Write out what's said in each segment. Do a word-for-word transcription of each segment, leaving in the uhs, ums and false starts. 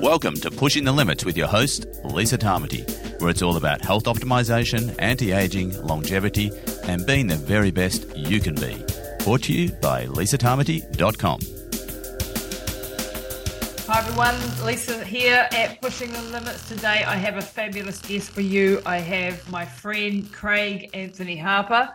Welcome to Pushing the Limits with your host, Lisa Tamati, where it's all about health optimization, anti-aging, longevity, and being the very best you can be. Brought to you by lisa tamati dot com. Hi everyone, Lisa here at Pushing the Limits. Today I have a fabulous guest for you. I have my friend Craig Anthony Harper,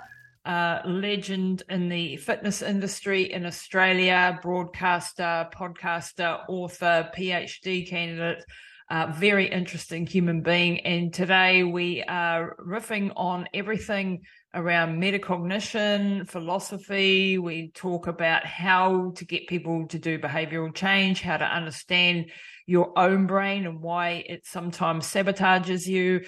a legend in the fitness industry in Australia, broadcaster, podcaster, author, PhD candidate, a very interesting human being. And today we are riffing on everything around metacognition, philosophy. We talk about how to get people to do behavioral change, how to understand your own brain and why it sometimes sabotages you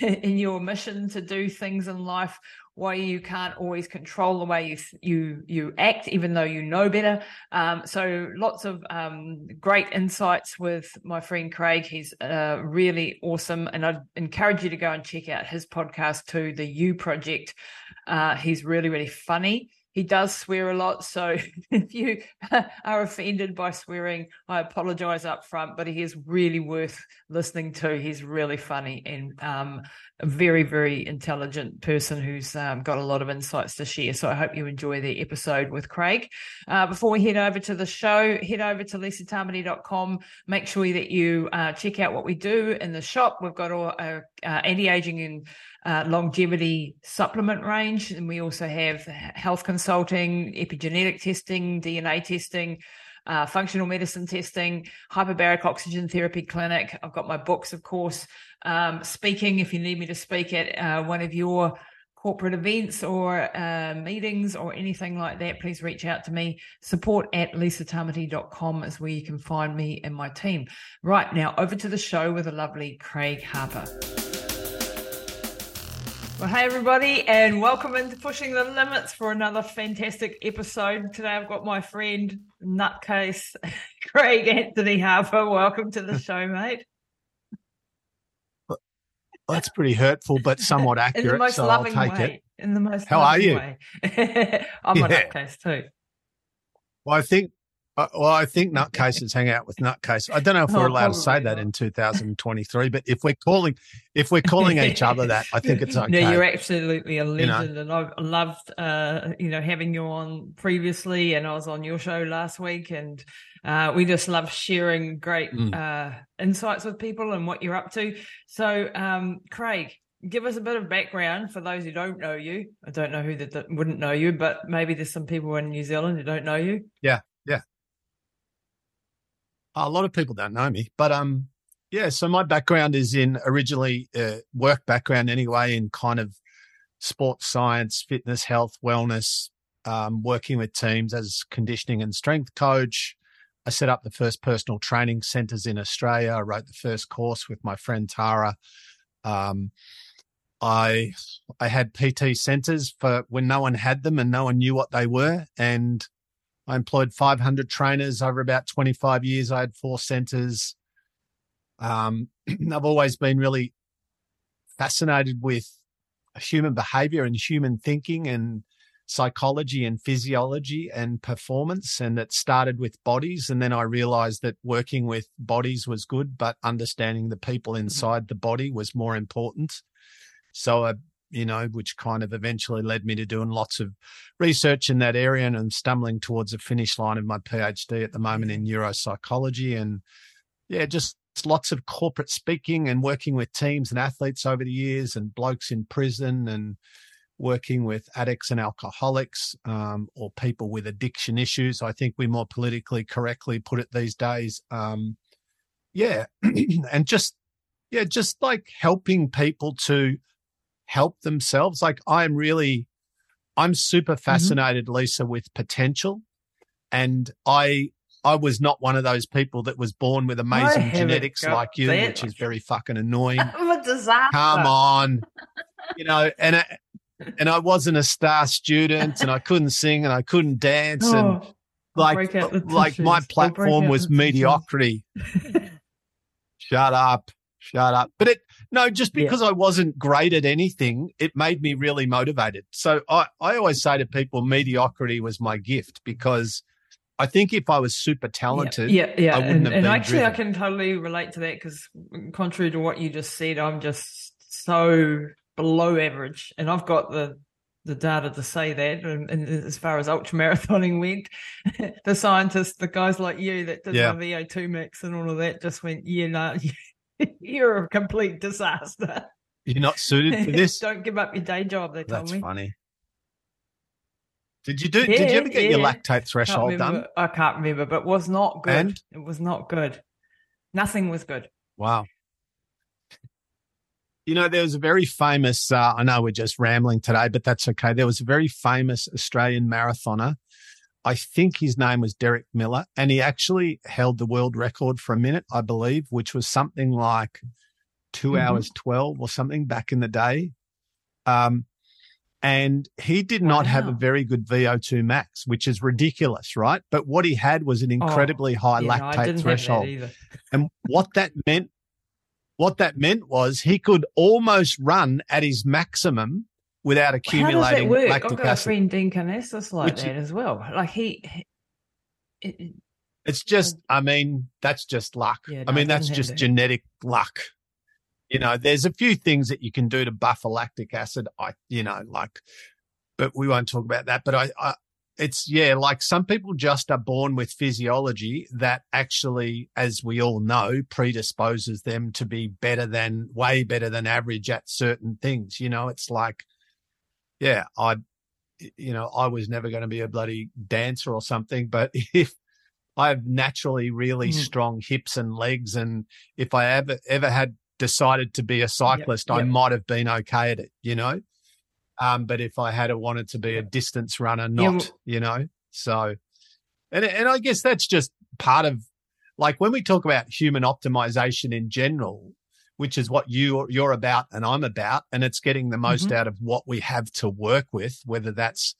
in your mission to do things in life, why you can't always control the way you you you act, even though you know better. Um, so lots of um, great insights with my friend Craig. He's uh, really awesome, and I'd encourage you to go and check out his podcast too, The You Project. Uh, he's really, really funny. He does swear a lot, so if you are offended by swearing, I apologize up front, but he is really worth listening to. He's really funny and um, a very, very intelligent person who's um, got a lot of insights to share, so I hope you enjoy the episode with Craig. Uh, before we head over to the show, head over to lisa tamati dot com. Make sure that you uh, check out what we do in the shop. We've got all our uh, anti-aging and Uh, longevity supplement range, and we also have health consulting, epigenetic testing, D N A testing, uh, functional medicine testing, hyperbaric oxygen therapy clinic. I've got my books, of course, um, speaking if you need me to speak at uh, one of your corporate events or uh, meetings or anything like that, please reach out to me. Support at lisa tamati dot com is where you can find me and my team. Right, now over to the show with the lovely Craig Harper. Well, hey everybody, and welcome into Pushing the Limits for another fantastic episode. Today I've got my friend, nutcase, Craig Anthony Harper. Welcome to the show, mate. Well, that's pretty hurtful, but somewhat accurate, in the most so loving I'll take way. It. In the most How loving way. How are you? Way. I'm yeah. a nutcase too. Well, I think well, I think nutcases hang out with nutcases. I don't know if we're oh, allowed to say that in two thousand twenty-three, but if we're calling if we're calling each other that, I think it's okay. No, you're absolutely a legend, you know? And I've loved uh, you know having you on previously, and I was on your show last week, and uh, we just love sharing great mm. uh, insights with people and what you're up to. So, um, Craig, give us a bit of background for those who don't know you. I don't know who that wouldn't know you, but maybe there's some people in New Zealand who don't know you. Yeah, yeah. A lot of people don't know me, but um, yeah, so my background is in originally uh, work background anyway, in kind of sports science, fitness, health, wellness, um, working with teams as conditioning and strength coach. I set up the first personal training centres in Australia. I wrote the first course with my friend Tara. Um, I I had P T centres for when no one had them and no one knew what they were, and I employed five hundred trainers over about twenty-five years. I had four centers. Um, I've always been really fascinated with human behavior and human thinking and psychology and physiology and performance. And it started with bodies. And then I realized that working with bodies was good, but understanding the people inside the body was more important. So I you know, which kind of eventually led me to doing lots of research in that area, and I'm stumbling towards the finish line of my PhD at the moment in neuropsychology. And yeah, just lots of corporate speaking and working with teams and athletes over the years, and blokes in prison, and working with addicts and alcoholics, um, or people with addiction issues. I think we more politically correctly put it these days. Um, yeah. and just, yeah, just like helping people to help themselves. Like I'm really, I'm super fascinated, mm-hmm. Lisa, with potential. And I, I was not one of those people that was born with amazing genetics like you, that. Which is very fucking annoying. I'm a disaster. Come on. You know, and I, and I wasn't a star student, and I couldn't sing, and I couldn't dance. Oh, and like, like my platform was mediocrity. Shut up. Shut up. But it, no, just because yeah. I wasn't great at anything, it made me really motivated. So I, I always say to people, mediocrity was my gift, because I think if I was super talented, yeah, yeah, yeah. I wouldn't and, have and been actually driven. I can totally relate to that, because contrary to what you just said, I'm just so below average, and I've got the the data to say that. And, and as far as ultramarathoning went, the scientists, the guys like you that did yeah. the V O two mix and all of that, just went, yeah, no, you're a complete disaster. You're not suited for this. Don't give up your day job, they told That's me. That's funny. Did you do? Yeah, did you ever get yeah. your lactate threshold done? I can't remember, but it was not good. And? It was not good. Nothing was good. Wow. You know, there was a very famous, uh, I know we're just rambling today, but that's okay. There was a very famous Australian marathoner. I think his name was Derek Miller, and he actually held the world record for a minute, I believe, which was something like two mm-hmm. hours, twelve or something back in the day. Um, and he did not wow. have a very good V O two max, which is ridiculous, right? But what he had was an incredibly oh, high yeah, lactate threshold. And what that meant What that meant was he could almost run at his maximum without accumulating lactic acid. I've got acid, a friend, Dean Canesso, like that is, as well. Like he, it, it's just. Uh, I mean, that's just luck. Yeah, I mean, no, that's just genetic luck. You know, there's a few things that you can do to buffer lactic acid. I, you know, like, but we won't talk about that. But I, I it's yeah, like some people just are born with physiology that actually, as we all know, predisposes them to be better than, way better than average at certain things. You know, it's like, yeah, I, you know, I was never going to be a bloody dancer or something, but if I have naturally really mm. strong hips and legs, and if I ever, ever had decided to be a cyclist, yep, yep. I might have been okay at it, you know? Um, but if I had wanted to be a distance runner, not, yeah. you know, so, and and I guess that's just part of, like, when we talk about human optimization in general, which is what you, you're about and I'm about, and it's getting the most mm-hmm. out of what we have to work with, whether that's,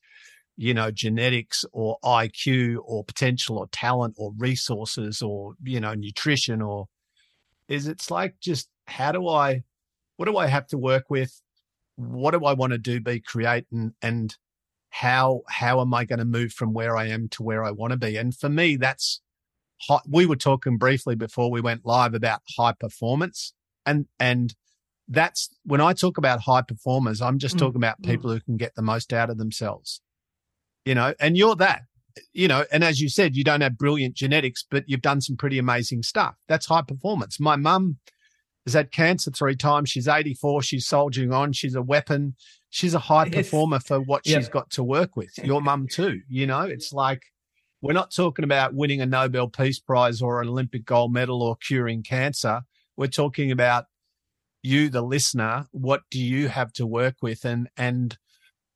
you know, genetics or I Q or potential or talent or resources or, you know, nutrition or is it's like, just how do I, what do I have to work with? What do I want to do, be, create, and, and how how am I going to move from where I am to where I want to be? And for me, that's high, we were talking briefly before we went live about high performance, and and that's when I talk about high performers, I'm just mm. talking about people mm. who can get the most out of themselves, you know. And you're that, you know. And as you said, you don't have brilliant genetics, but you've done some pretty amazing stuff. That's high performance. My mum has had cancer three times. She's eighty-four. She's soldiering on. She's a weapon. She's a high performer for what yeah. she's got to work with. Your mum too, you know. It's like, we're not talking about winning a Nobel Peace Prize or an Olympic gold medal or curing cancer. We're talking about you, the listener. What do you have to work with, and and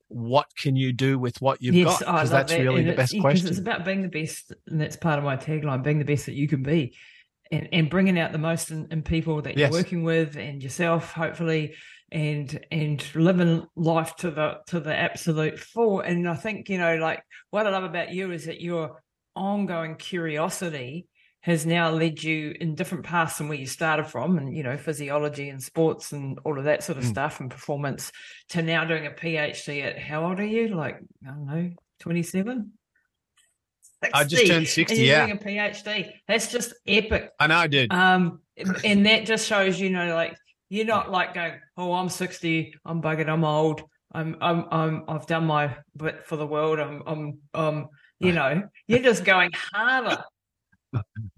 what can you do with what you've yes, got? Because that's that. really and the best question. It's about being the best, and that's part of my tagline, being the best that you can be. And, and bringing out the most in, in people that yes. you're working with and yourself, hopefully, and and living life to the to the absolute full. And I think, you know, like, what I love about you is that your ongoing curiosity has now led you in different paths than where you started from, and, you know, physiology and sports and all of that sort of mm. stuff and performance, to now doing a PhD at, how old are you? Like, I don't know, twenty-seven? I just turned sixty, and you're yeah. doing a PhD. That's just epic. I know, dude. Um, and that just shows, you know, like, you're not like going, oh, I'm sixty, I'm buggered, I'm old, I'm, I'm, I'm, I've done my bit for the world. I'm, I'm, um, you know, you're just going harder.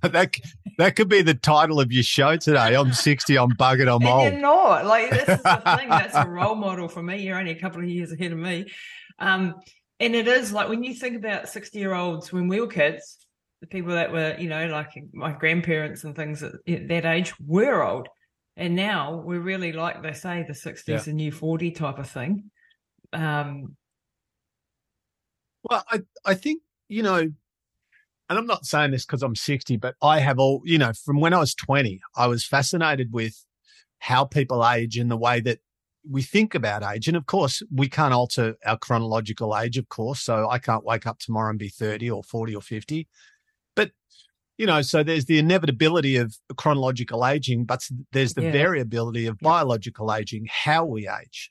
That that could be the title of your show today. I'm sixty, I'm buggered, I'm and old. You're not, like, this is the thing. That's a role model for me. You're only a couple of years ahead of me. Um. And it is, like, when you think about sixty-year-olds when we were kids, the people that were, you know, like my grandparents and things at that age were old. And now we're really, like they say, the sixties yeah. a new forty type of thing. Um, well, I, I think, you know, and I'm not saying this because I'm sixty, but I have all, you know, from when I was twenty, I was fascinated with how people age and the way that we think about age. And of course we can't alter our chronological age, of course. So I can't wake up tomorrow and be thirty or forty or fifty, but, you know, so there's the inevitability of chronological aging, but there's the yeah. variability of yeah. biological aging, how we age,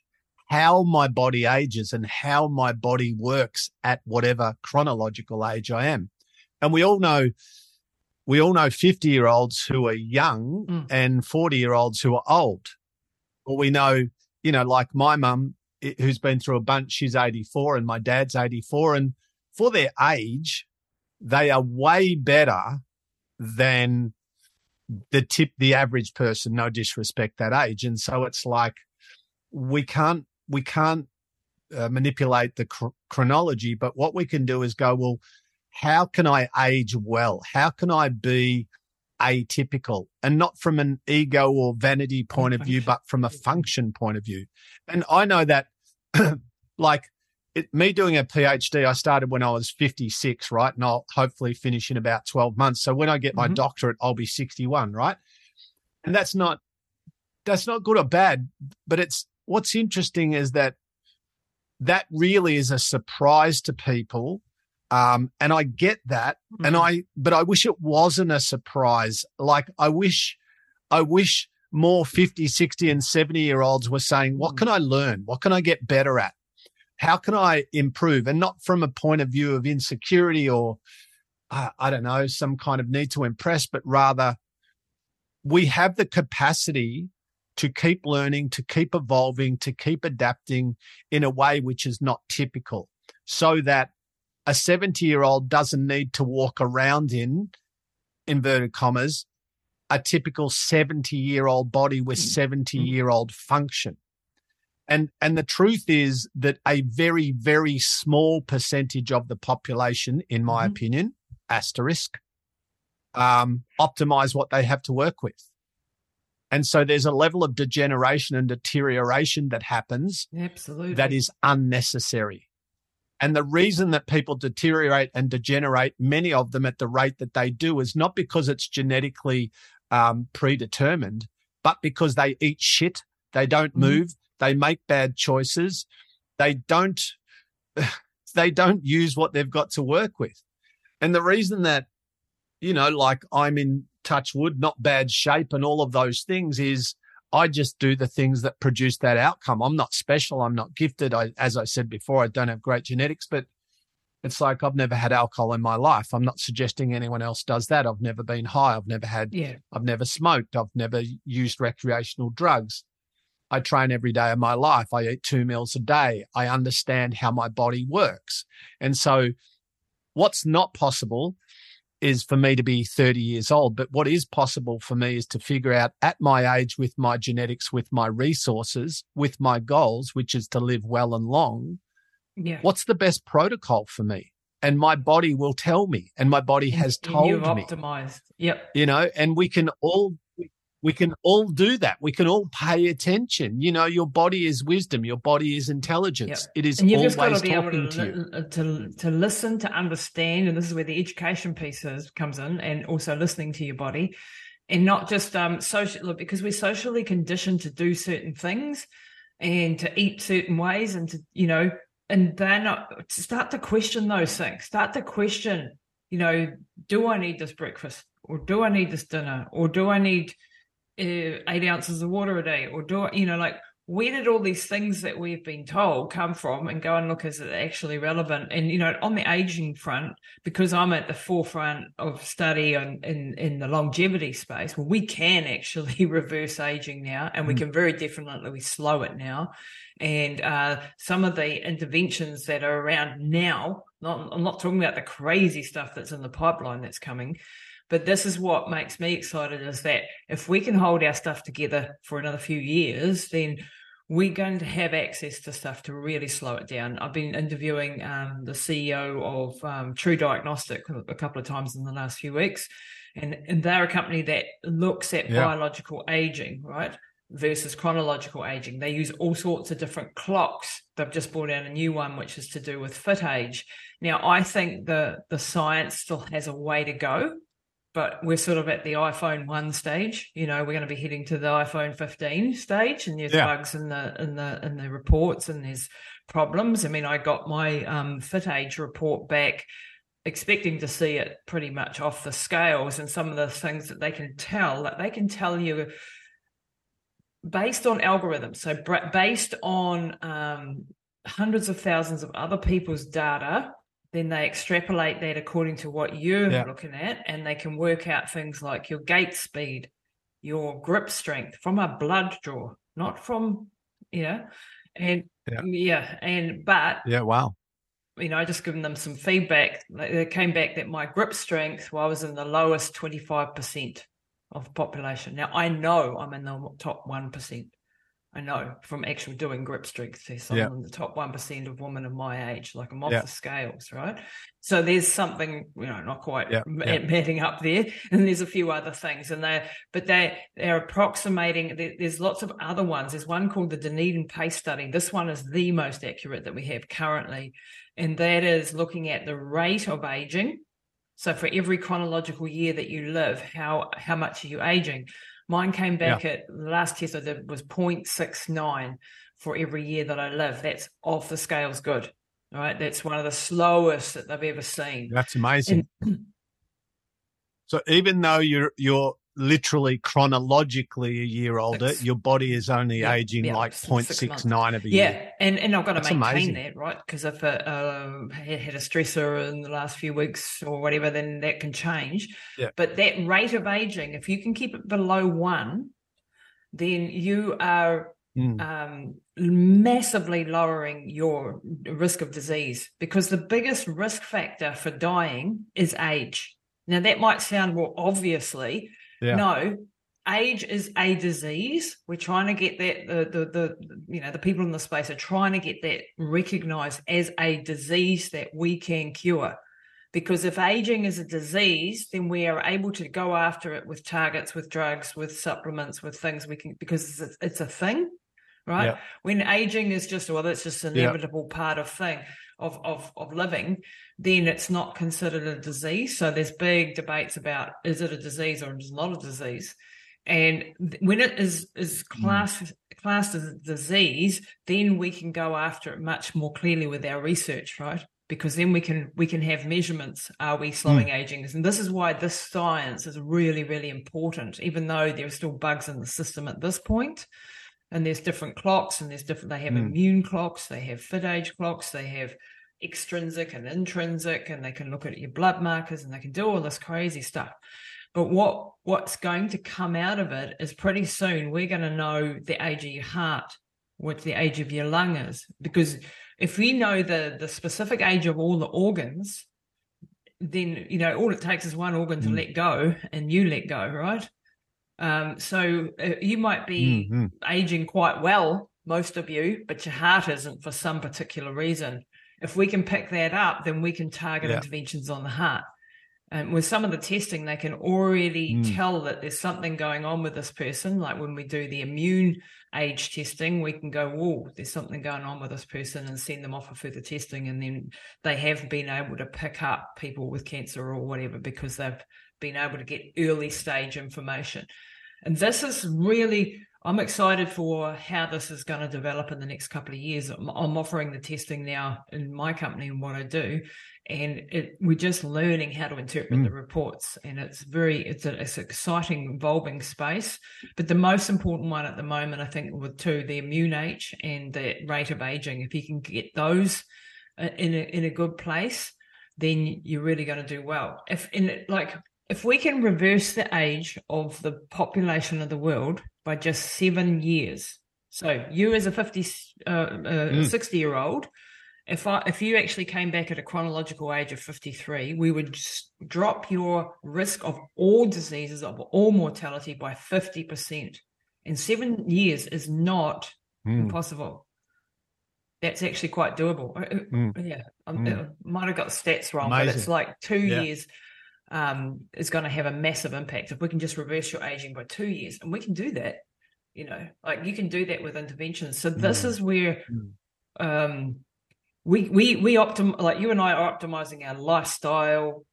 how my body ages and how my body works at whatever chronological age I am. And we all know, we all know fifty-year-olds who are young mm. and forty-year-olds who are old. Or we know, you know, like my mum, who's been through a bunch, she's eighty-four and my dad's eighty-four. And for their age, they are way better than the tip, the average person, no disrespect, that age. And so it's like we can't, we can't uh, manipulate the cr- chronology, but what we can do is go, well, how can I age well? How can I be atypical? And not from an ego or vanity point of view, but from a function point of view. And I know that like it, me doing a PhD, I started when I was fifty-six, right? And I'll hopefully finish in about twelve months. So when I get my mm-hmm. doctorate, I'll be sixty-one, right? And that's not, that's not good or bad, but it's, what's interesting is that that really is a surprise to people. Um, and I get that, mm-hmm. and I, but I wish it wasn't a surprise. Like I wish, I wish more fifty, sixty and seventy year olds were saying, what can I learn? What can I get better at? How can I improve? And not from a point of view of insecurity or, uh, I don't know, some kind of need to impress, but rather we have the capacity to keep learning, to keep evolving, to keep adapting in a way which is not typical, so that a seventy-year-old doesn't need to walk around in, inverted commas, a typical seventy-year-old body with seventy-year-old function. And and the truth is that a very, very small percentage of the population, in my mm-hmm. opinion, asterisk, um, optimize what they have to work with. And so there's a level of degeneration and deterioration that happens Absolutely. That is unnecessary. And the reason that people deteriorate and degenerate, many of them at the rate that they do, is not because it's genetically um, predetermined, but because they eat shit, they don't move, mm-hmm. they make bad choices, they don't, they don't use what they've got to work with. And the reason that, you know, like I'm in touch wood, not bad shape and all of those things is I just do the things that produce that outcome. I'm not special. I'm not gifted. I, as I said before, I don't have great genetics, but it's like I've never had alcohol in my life. I'm not suggesting anyone else does that. I've never been high. I've never had, yeah. I've never smoked. I've never used recreational drugs. I train every day of my life. I eat two meals a day. I understand how my body works. And so what's not possible is for me to be thirty years old. But what is possible for me is to figure out at my age, with my genetics, with my resources, with my goals, which is to live well and long, yeah. what's the best protocol for me? And my body will tell me, and my body has told You've me. You've optimized. Yep. You know, and we can all we can all do that. We can all pay attention. You know, your body is wisdom. Your body is intelligence. Yep. It is always talking to you. And you've just got to be able to, to, to listen, to understand, and this is where the education piece is, comes in, and also listening to your body, and not just um, social, because we're socially conditioned to do certain things and to eat certain ways and to, you know, and then start to question those things. Start to question, you know, do I need this breakfast, or do I need this dinner, or do I need eight ounces of water a day, or do you know, like, where did all these things that we've been told come from? And go and look, is it actually relevant? And, you know, on the aging front, because I'm at the forefront of study and in, in the longevity space, well, we can actually reverse aging now, and we can very definitely slow it now. And uh, some of the interventions that are around now, not, I'm not talking about the crazy stuff that's in the pipeline that's coming, but this is what makes me excited, is that if we can hold our stuff together for another few years, then we're going to have access to stuff to really slow it down. I've been interviewing um, the C E O of um, True Diagnostic a couple of times in the last few weeks, and, and they're a company that looks at yeah. biological aging, right, versus chronological aging. They use all sorts of different clocks. They've just brought out a new one, which is to do with fit age. Now, I think the the science still has a way to go. But we're sort of at the iPhone one stage, you know. We're going to be heading to the iPhone fifteen stage, and there's yeah. bugs in the in the in the reports, and there's problems. I mean, I got my um, fit age report back, expecting to see it pretty much off the scales, and some of the things that they can tell, that they can tell you based on algorithms, so based on um, hundreds of thousands of other people's data. then they extrapolate that according to what you're yeah. looking at, and they can work out things like your gait speed, your grip strength from a blood draw, not from, you know, and yeah, yeah and but yeah, wow. You know, I just given them some feedback. They came back that my grip strength, well, I was in the lowest twenty-five percent of the population. Now, I know I'm in the top one percent. I know from actually doing grip strength tests. I'm yeah. in the top one percent of women of my age. Like, I'm off yeah. the scales, right? So there's something, you know, not quite yeah. matting yeah. up there. And there's a few other things. And they, but they, they're approximating. There, there's lots of other ones. There's one called the Dunedin Pace Study. This one is the most accurate that we have currently. And that is looking at the rate of aging. So for every chronological year that you live, how how much are you aging? Mine came back yeah. at the last test I did was zero point six nine for every year that I live. That's off the scales good, right? That's one of the slowest that they've ever seen. That's amazing. And so even though you're you're literally chronologically a year older, Six. your body is only yeah, aging yeah, like zero point six nine of a yeah. year. Yeah, and, and I've got to That's maintain amazing. that, right? Because if I uh, had a stressor in the last few weeks or whatever, then that can change. Yeah. But that rate of aging, if you can keep it below one, then you are mm. um, massively lowering your risk of disease, because the biggest risk factor for dying is age. Now, that might sound, well, obviously, Yeah. no, age is a disease. We're trying to get that, the, the, the, you know, the people in the space are trying to get that recognized as a disease that we can cure. Because if aging is a disease, then we are able to go after it with targets, with drugs, with supplements, with things we can, because it's a, it's a thing, right? Yeah. When aging is just, well, that's just an inevitable yeah. part of thing. Of, of of living, then it's not considered a disease. So there's big debates about, is it a disease or is it not a disease? And when it is is classed, classed as a disease, then we can go after it much more clearly with our research, right? Because then we can we can have measurements. Are we slowing mm. aging? And this is why this science is really, really important, even though there are still bugs in the system at this point. And there's different clocks, and there's different, they have mm. immune clocks, they have fit age clocks, they have extrinsic and intrinsic, and they can look at your blood markers, and they can do all this crazy stuff. But what what's going to come out of it is pretty soon we're going to know the age of your heart, what the age of your lung is. Because if we know the, the specific age of all the organs, then, you know, all it takes is one organ mm. to let go, and you let go, right? Um, so you might be mm-hmm. aging quite well, most of you, but your heart isn't for some particular reason. If we can pick that up, then we can target yeah. interventions on the heart. And with some of the testing, they can already mm. tell that there's something going on with this person. Like when we do the immune age testing, we can go, whoa, there's something going on with this person, and send them off for further testing. And then they have been able to pick up people with cancer or whatever, because they've been able to get early stage information. And this is really, I'm excited for how this is going to develop in the next couple of years. I'm, I'm offering the testing now in my company and what I do, and it, we're just learning how to interpret mm. the reports. And it's very, it's, a, it's an exciting, evolving space. But the most important one at the moment, I think, with two, the immune age and the rate of aging, if you can get those in a, in a good place, then you're really going to do well. If in like, If we can reverse the age of the population of the world by just seven years, so you as a fifty, uh, uh, mm. sixty-year-old, if I, if you actually came back at a chronological age of fifty-three, we would drop your risk of all diseases, of all mortality by fifty percent. And seven years is not mm. impossible. That's actually quite doable. Mm. Yeah, mm. I might have got stats wrong, Amazing. but it's like two yeah. years. Um, is going to have a massive impact. If we can just reverse your aging by two years, and we can do that, you know, like you can do that with interventions. So this mm. is where um, we we we optim like you and I are optimizing our lifestyle.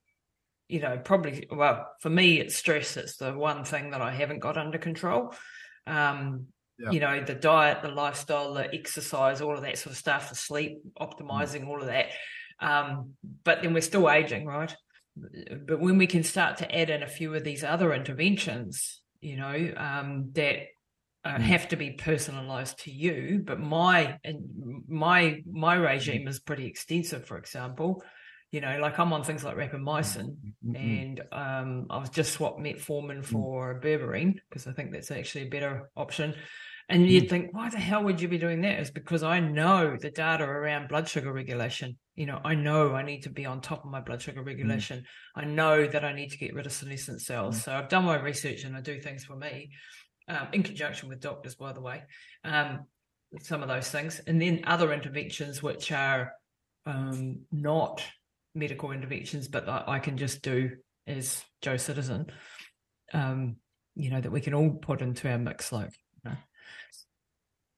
You know, probably well for me, it's stress. It's the one thing that I haven't got under control. Um, yeah. You know, the diet, the lifestyle, the exercise, all of that sort of stuff, the sleep, optimizing mm. all of that. Um, but then we're still aging, right? But when we can start to add in a few of these other interventions, you know, um, that uh, have to be personalized to you, but my my my regime is pretty extensive, for example, you know, like I'm on things like rapamycin, mm-hmm. and um, I was just swapped metformin for mm-hmm. berberine, because I think that's actually a better option. And you'd think, why the hell would you be doing that? It's because I know the data around blood sugar regulation. You know, I know I need to be on top of my blood sugar regulation. Mm. I know that I need to get rid of senescent cells. Mm. So I've done my research and I do things for me, um, in conjunction with doctors, by the way, um, some of those things. And then other interventions which are um, not medical interventions, but that I can just do as Joe Citizen, um, you know, that we can all put into our mix, like, you know.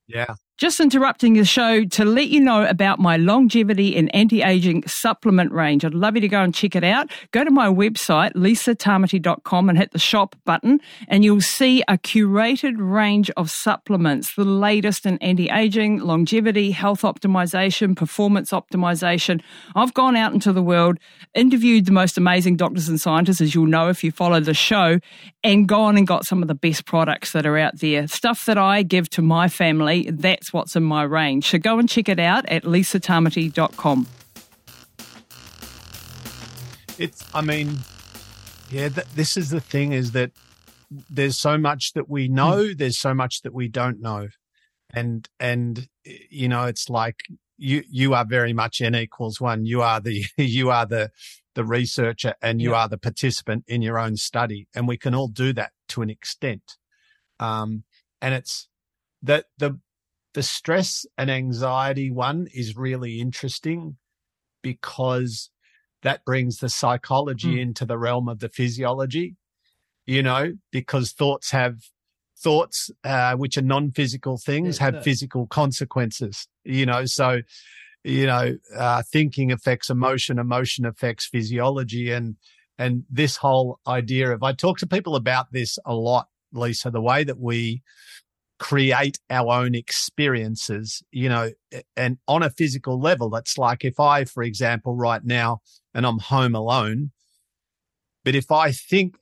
Yeah. Just interrupting the show to let you know about my longevity and anti-aging supplement range. I'd love you to go and check it out. Go to my website, lisa tamati dot com, and hit the shop button, and you'll see a curated range of supplements, the latest in anti-aging, longevity, health optimization, performance optimization. I've gone out into the world, interviewed the most amazing doctors and scientists, as you'll know if you follow the show, and gone and got some of the best products that are out there. Stuff that I give to my family, that That's what's in my range. So go and check it out at lisa tamati dot com. It's, I mean, yeah, th- this is the thing, is that there's so much that we know, mm. there's so much that we don't know. And, and, you know, it's like you, you are very much N equals one. You are the, you are the, the researcher, and you yeah. are the participant in your own study. And we can all do that to an extent. Um, and it's that the, The stress and anxiety one is really interesting, because that brings the psychology mm. into the realm of the physiology, you know, because thoughts have thoughts, uh, which are non-physical things, yeah, have that. Physical consequences, you know. So, you know, uh, thinking affects emotion, emotion affects physiology. And, and this whole idea of, I talk to people about this a lot, Lisa, the way that we create our own experiences, you know, and on a physical level, that's like if I, for example, right now, and I'm home alone, but if I think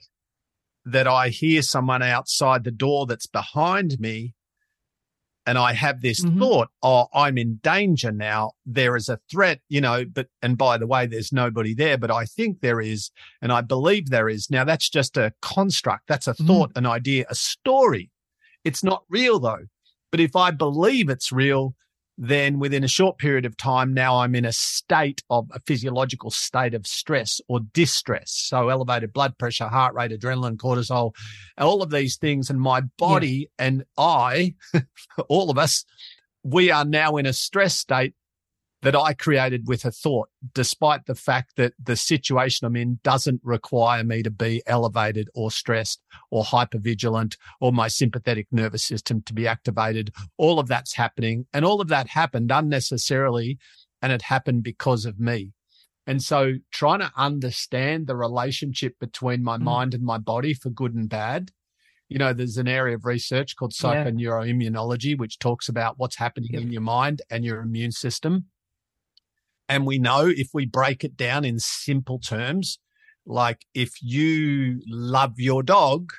that I hear someone outside the door that's behind me, and I have this mm-hmm. thought, oh, I'm in danger now, there is a threat, you know, but, and by the way, there's nobody there, but I think there is, and I believe there is. Now, that's just a construct. That's a thought, mm-hmm. an idea, a story. It's not real, though. But if I believe it's real, then within a short period of time, now I'm in a state of a physiological state of stress or distress. So elevated blood pressure, heart rate, adrenaline, cortisol, all of these things. And my body yeah. and I, all of us, we are now in a stress state that I created with a thought, despite the fact that the situation I'm in doesn't require me to be elevated or stressed or hypervigilant or my sympathetic nervous system to be activated. All of that's happening, and all of that happened unnecessarily, and it happened because of me. And so trying to understand the relationship between my mm. mind and my body for good and bad. You know, there's an area of research called psychoneuroimmunology, yeah. which talks about what's happening yep. in your mind and your immune system. And we know, if we break it down in simple terms, like if you love your dog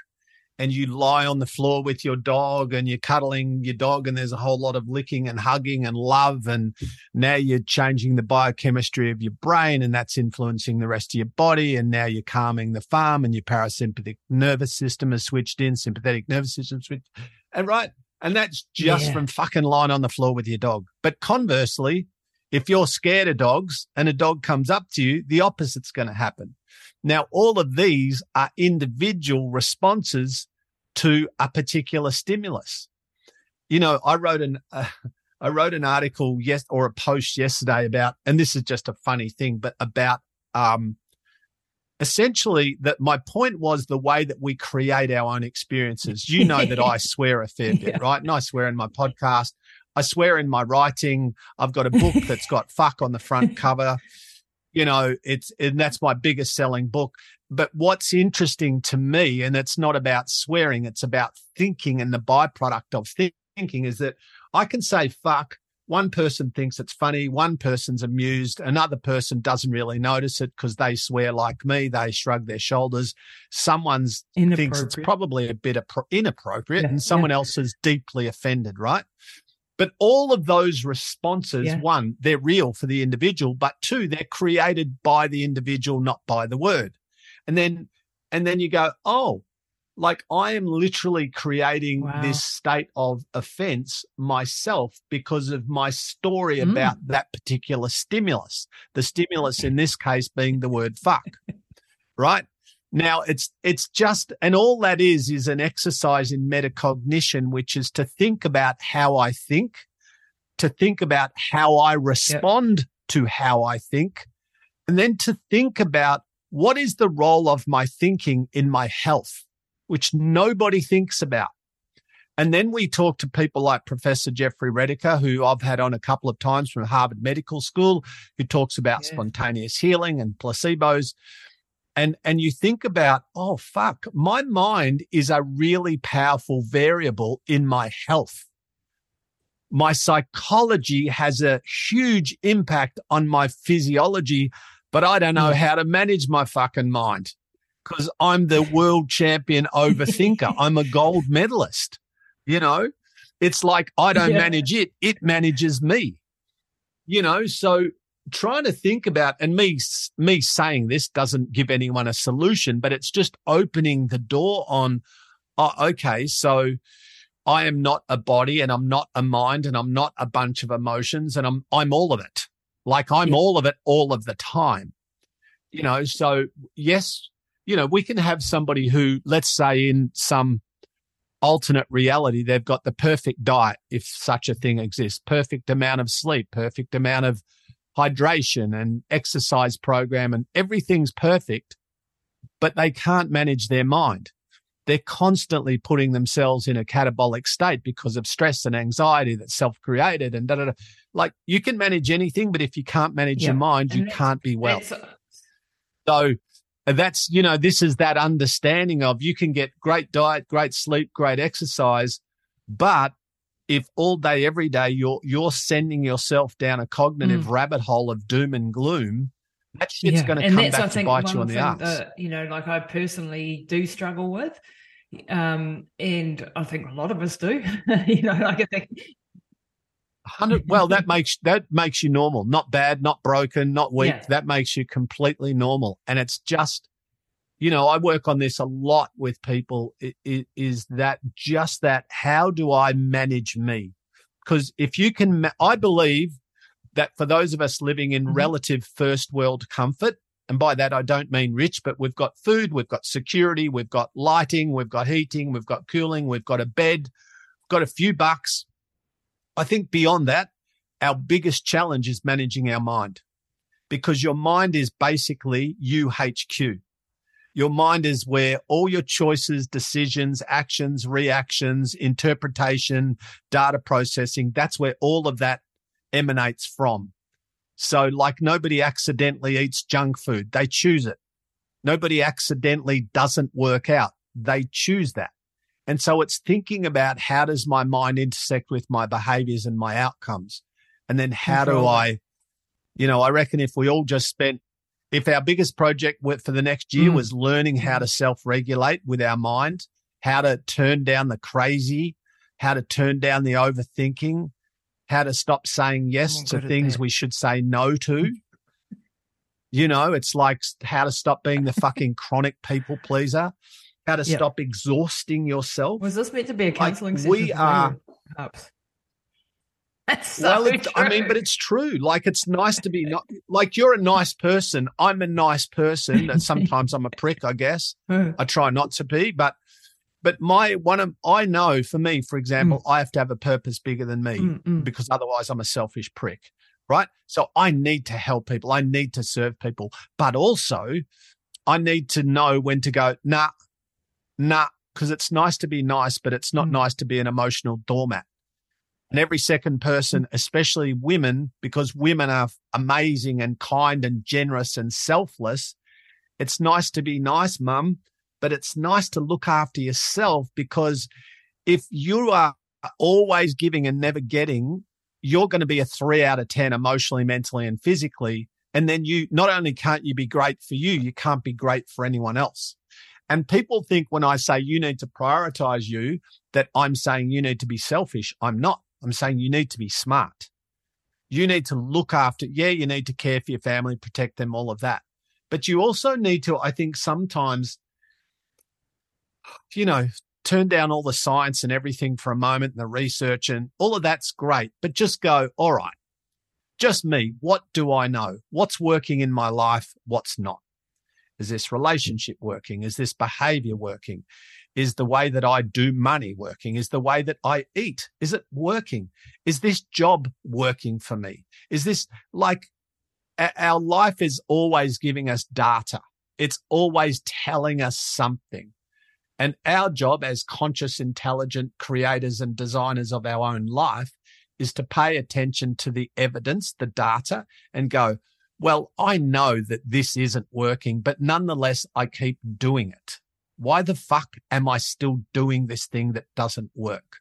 and you lie on the floor with your dog and you're cuddling your dog and there's a whole lot of licking and hugging and love, and now you're changing the biochemistry of your brain, and that's influencing the rest of your body, and now you're calming the farm, and your parasympathetic nervous system is switched in, sympathetic nervous system switched, and right, and that's just yeah. from fucking lying on the floor with your dog. But conversely, if you're scared of dogs and a dog comes up to you, the opposite's going to happen. Now, all of these are individual responses to a particular stimulus. You know, I wrote an uh, I wrote an article yes or a post yesterday about, and this is just a funny thing, but about um, essentially that my point was the way that we create our own experiences. You know that I swear a fair bit, yeah. right? And I swear in my podcast. I swear in my writing. I've got a book that's got fuck on the front cover. You know, it's, and that's my biggest selling book. But what's interesting to me, and it's not about swearing, it's about thinking, and the byproduct of th- thinking is that I can say fuck. One person thinks it's funny. One person's amused. Another person doesn't really notice it because they swear like me. They shrug their shoulders. Someone's thinks it's probably a bit appro- inappropriate yeah, and someone yeah. else is deeply offended, right? But all of those responses, yeah. one, they're real for the individual, but two, they're created by the individual, not by the word. And then, and then you go, oh, like I am literally creating wow. this state of offense myself because of my story mm. about that particular stimulus, the stimulus in this case being the word fuck, right? Now, it's it's just, and all that is, is an exercise in metacognition, which is to think about how I think, to think about how I respond yep. to how I think, and then to think about what is the role of my thinking in my health, which nobody thinks about. And then we talk to people like Professor Jeffrey Rediker, who I've had on a couple of times from Harvard Medical School, who talks about yeah. spontaneous healing and placebos. And and you think about, oh, fuck, my mind is a really powerful variable in my health. My psychology has a huge impact on my physiology, but I don't know how to manage my fucking mind because I'm the world champion overthinker. I'm a gold medalist, you know. It's like I don't yeah. manage it. It manages me, you know, so trying to think about, and me me saying this doesn't give anyone a solution, but it's just opening the door on, oh, okay, so I am not a body and I'm not a mind and I'm not a bunch of emotions and I'm I'm all of it. Like I'm yeah. all of it all of the time. You know, so yes, you know, we can have somebody who, let's say in some alternate reality, they've got the perfect diet, if such a thing exists, perfect amount of sleep, perfect amount of hydration and exercise program and everything's perfect, but they can't manage their mind. They're constantly putting themselves in a catabolic state because of stress and anxiety that's self-created and da da da. Like you can manage anything, but if you can't manage yeah. your mind, you can't be well. So that's, you know, this is that understanding of you can get great diet, great sleep, great exercise, but if all day, every day, you're you're sending yourself down a cognitive mm. rabbit hole of doom and gloom, that shit's yeah. going to come back I to bite you on the arse. That, you know, like I personally do struggle with, um, and I think a lot of us do. you know, like I think, hundred. Well, that makes that makes you normal, not bad, not broken, not weak. Yeah. That makes you completely normal, and it's just. You know, I work on this a lot with people it, it, is that just that, how do I manage me? Because if you can, ma- I believe that for those of us living in mm-hmm. relative first world comfort, and by that I don't mean rich, but we've got food, we've got security, we've got lighting, we've got heating, we've got cooling, we've got a bed, we've got a few bucks. I think beyond that, our biggest challenge is managing our mind because your mind is basically U H Q. Your mind is where all your choices, decisions, actions, reactions, interpretation, data processing, that's where all of that emanates from. So like nobody accidentally eats junk food. They choose it. Nobody accidentally doesn't work out. They choose that. And so it's thinking about how does my mind intersect with my behaviors and my outcomes? And then how do I, you know, I reckon if we all just spent If our biggest project for the next year mm. was learning how to self-regulate with our mind, how to turn down the crazy, how to turn down the overthinking, how to stop saying yes to things we should say no to. You know, it's like how to stop being the fucking chronic people pleaser, how to yep. stop exhausting yourself. Was this meant to be a counseling like, session? We are... That's so well, true. I mean, but it's true. Like, it's nice to be not like you're a nice person. I'm a nice person. And sometimes I'm a prick, I guess. I try not to be, but, but my one of, I know for me, for example, mm. I have to have a purpose bigger than me Mm-mm. because otherwise I'm a selfish prick, right? So I need to help people. I need to serve people, but also I need to know when to go, nah, nah, because it's nice to be nice, but it's not mm. nice to be an emotional doormat. And every second person, especially women, because women are amazing and kind and generous and selfless, it's nice to be nice, mum, but it's nice to look after yourself because if you are always giving and never getting, you're going to be a three out of ten emotionally, mentally, and physically. And then you not only can't you be great for you, you can't be great for anyone else. And people think when I say you need to prioritize you that I'm saying you need to be selfish. I'm not. I'm saying you need to be smart. You need to look after, yeah, you need to care for your family, protect them, all of that. But you also need to, I think sometimes, you know, turn down all the science and everything for a moment and the research and all of that's great, but just go, all right, just me. What do I know? What's working in my life? What's not? Is this relationship working? Is this behavior working? Is the way that I do money working? Is the way that I eat? Is it working? Is this job working for me? Is this like our life is always giving us data. It's always telling us something. And our job as conscious, intelligent creators and designers of our own life is to pay attention to the evidence, the data, and go, well, I know that this isn't working, but nonetheless, I keep doing it. Why the fuck am I still doing this thing that doesn't work?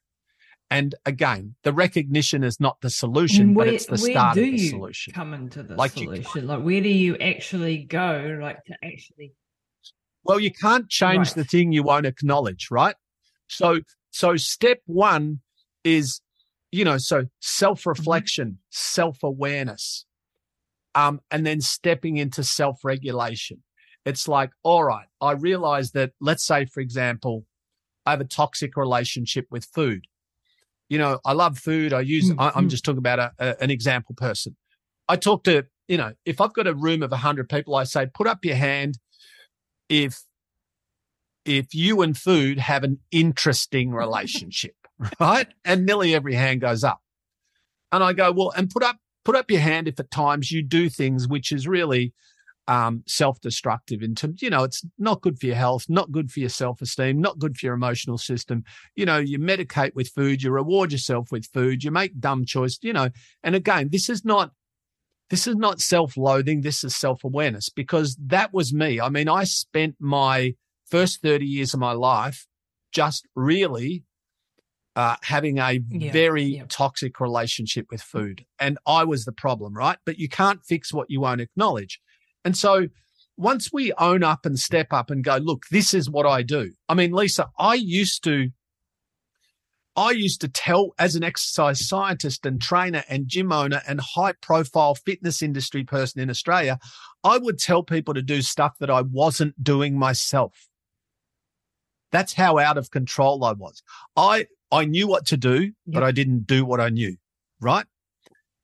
And again, the recognition is not the solution, where, but it's the start of the solution. Where do you come into the like solution? You, like, where do you actually go, like, to actually... Well, you can't change right. the thing you won't acknowledge, right? So, so step one is, you know, so self-reflection, mm-hmm. self-awareness, um, and then stepping into self-regulation. It's like, all right, I realize that, let's say, for example, I have a toxic relationship with food. You know, I love food. I use, mm-hmm. I, I'm just talking about a, a, an example person. I talk to, you know, if I've got a room of one hundred people, I say, put up your hand if if you and food have an interesting relationship, right? And nearly every hand goes up. And I go, well, and put up put up your hand if at times you do things which is really um, self-destructive in terms, you know, it's not good for your health, not good for your self-esteem, not good for your emotional system. You know, you medicate with food, you reward yourself with food, you make dumb choices, you know. And again, this is not This is not self-loathing. This is self-awareness, because that was me. I mean, I spent my first thirty years of my life just really uh, having a yeah, very yeah. toxic relationship with food. And I was the problem, right? But you can't fix what you won't acknowledge. And so once we own up and step up and go, look, this is what I do. I mean, Lisa, I used to I used to tell, as an exercise scientist and trainer and gym owner and high-profile fitness industry person in Australia, I would tell people to do stuff that I wasn't doing myself. That's how out of control I was. I, I knew what to do, yeah. but I didn't do what I knew, right?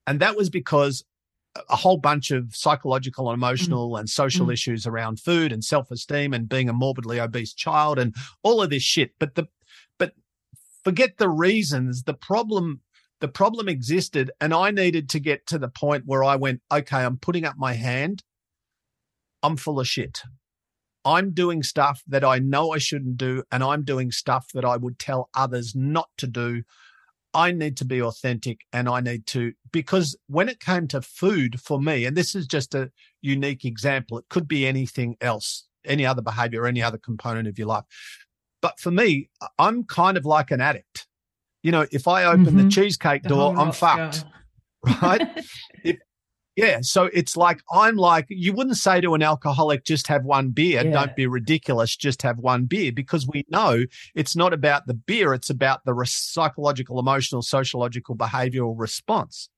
And that was because a whole bunch of psychological and emotional mm. and social mm. issues around food and self-esteem and being a morbidly obese child and all of this shit. But the Forget the reasons. The problem, the problem existed, and I needed to get to the point where I went, okay, I'm putting up my hand. I'm full of shit. I'm doing stuff that I know I shouldn't do, and I'm doing stuff that I would tell others not to do. I need to be authentic, and I need to, because when it came to food for me, and this is just a unique example, it could be anything else, any other behavior, any other component of your life. But for me, I'm kind of like an addict. You know, if I open mm-hmm. the cheesecake the door, I'm fucked, going. Right? if, yeah, so it's like I'm like, you wouldn't say to an alcoholic, just have one beer. Yeah. Don't be ridiculous, just have one beer, because we know it's not about the beer. It's about the re- psychological, emotional, sociological, behavioral response.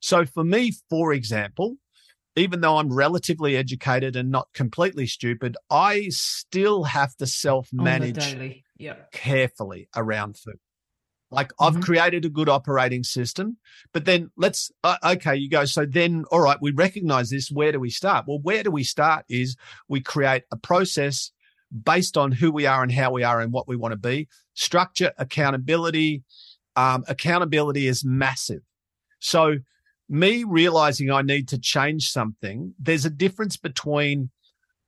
So for me, for example, even though I'm relatively educated and not completely stupid, I still have to self-manage yep. carefully around food. Like mm-hmm. I've created a good operating system, but then let's, uh, okay, you go, so then, all right, we recognize this. Where do we start? Well, where do we start is we create a process based on who we are and how we are and what we want to be. Structure, accountability. Um, accountability is massive. So me realizing I need to change something, there's a difference between,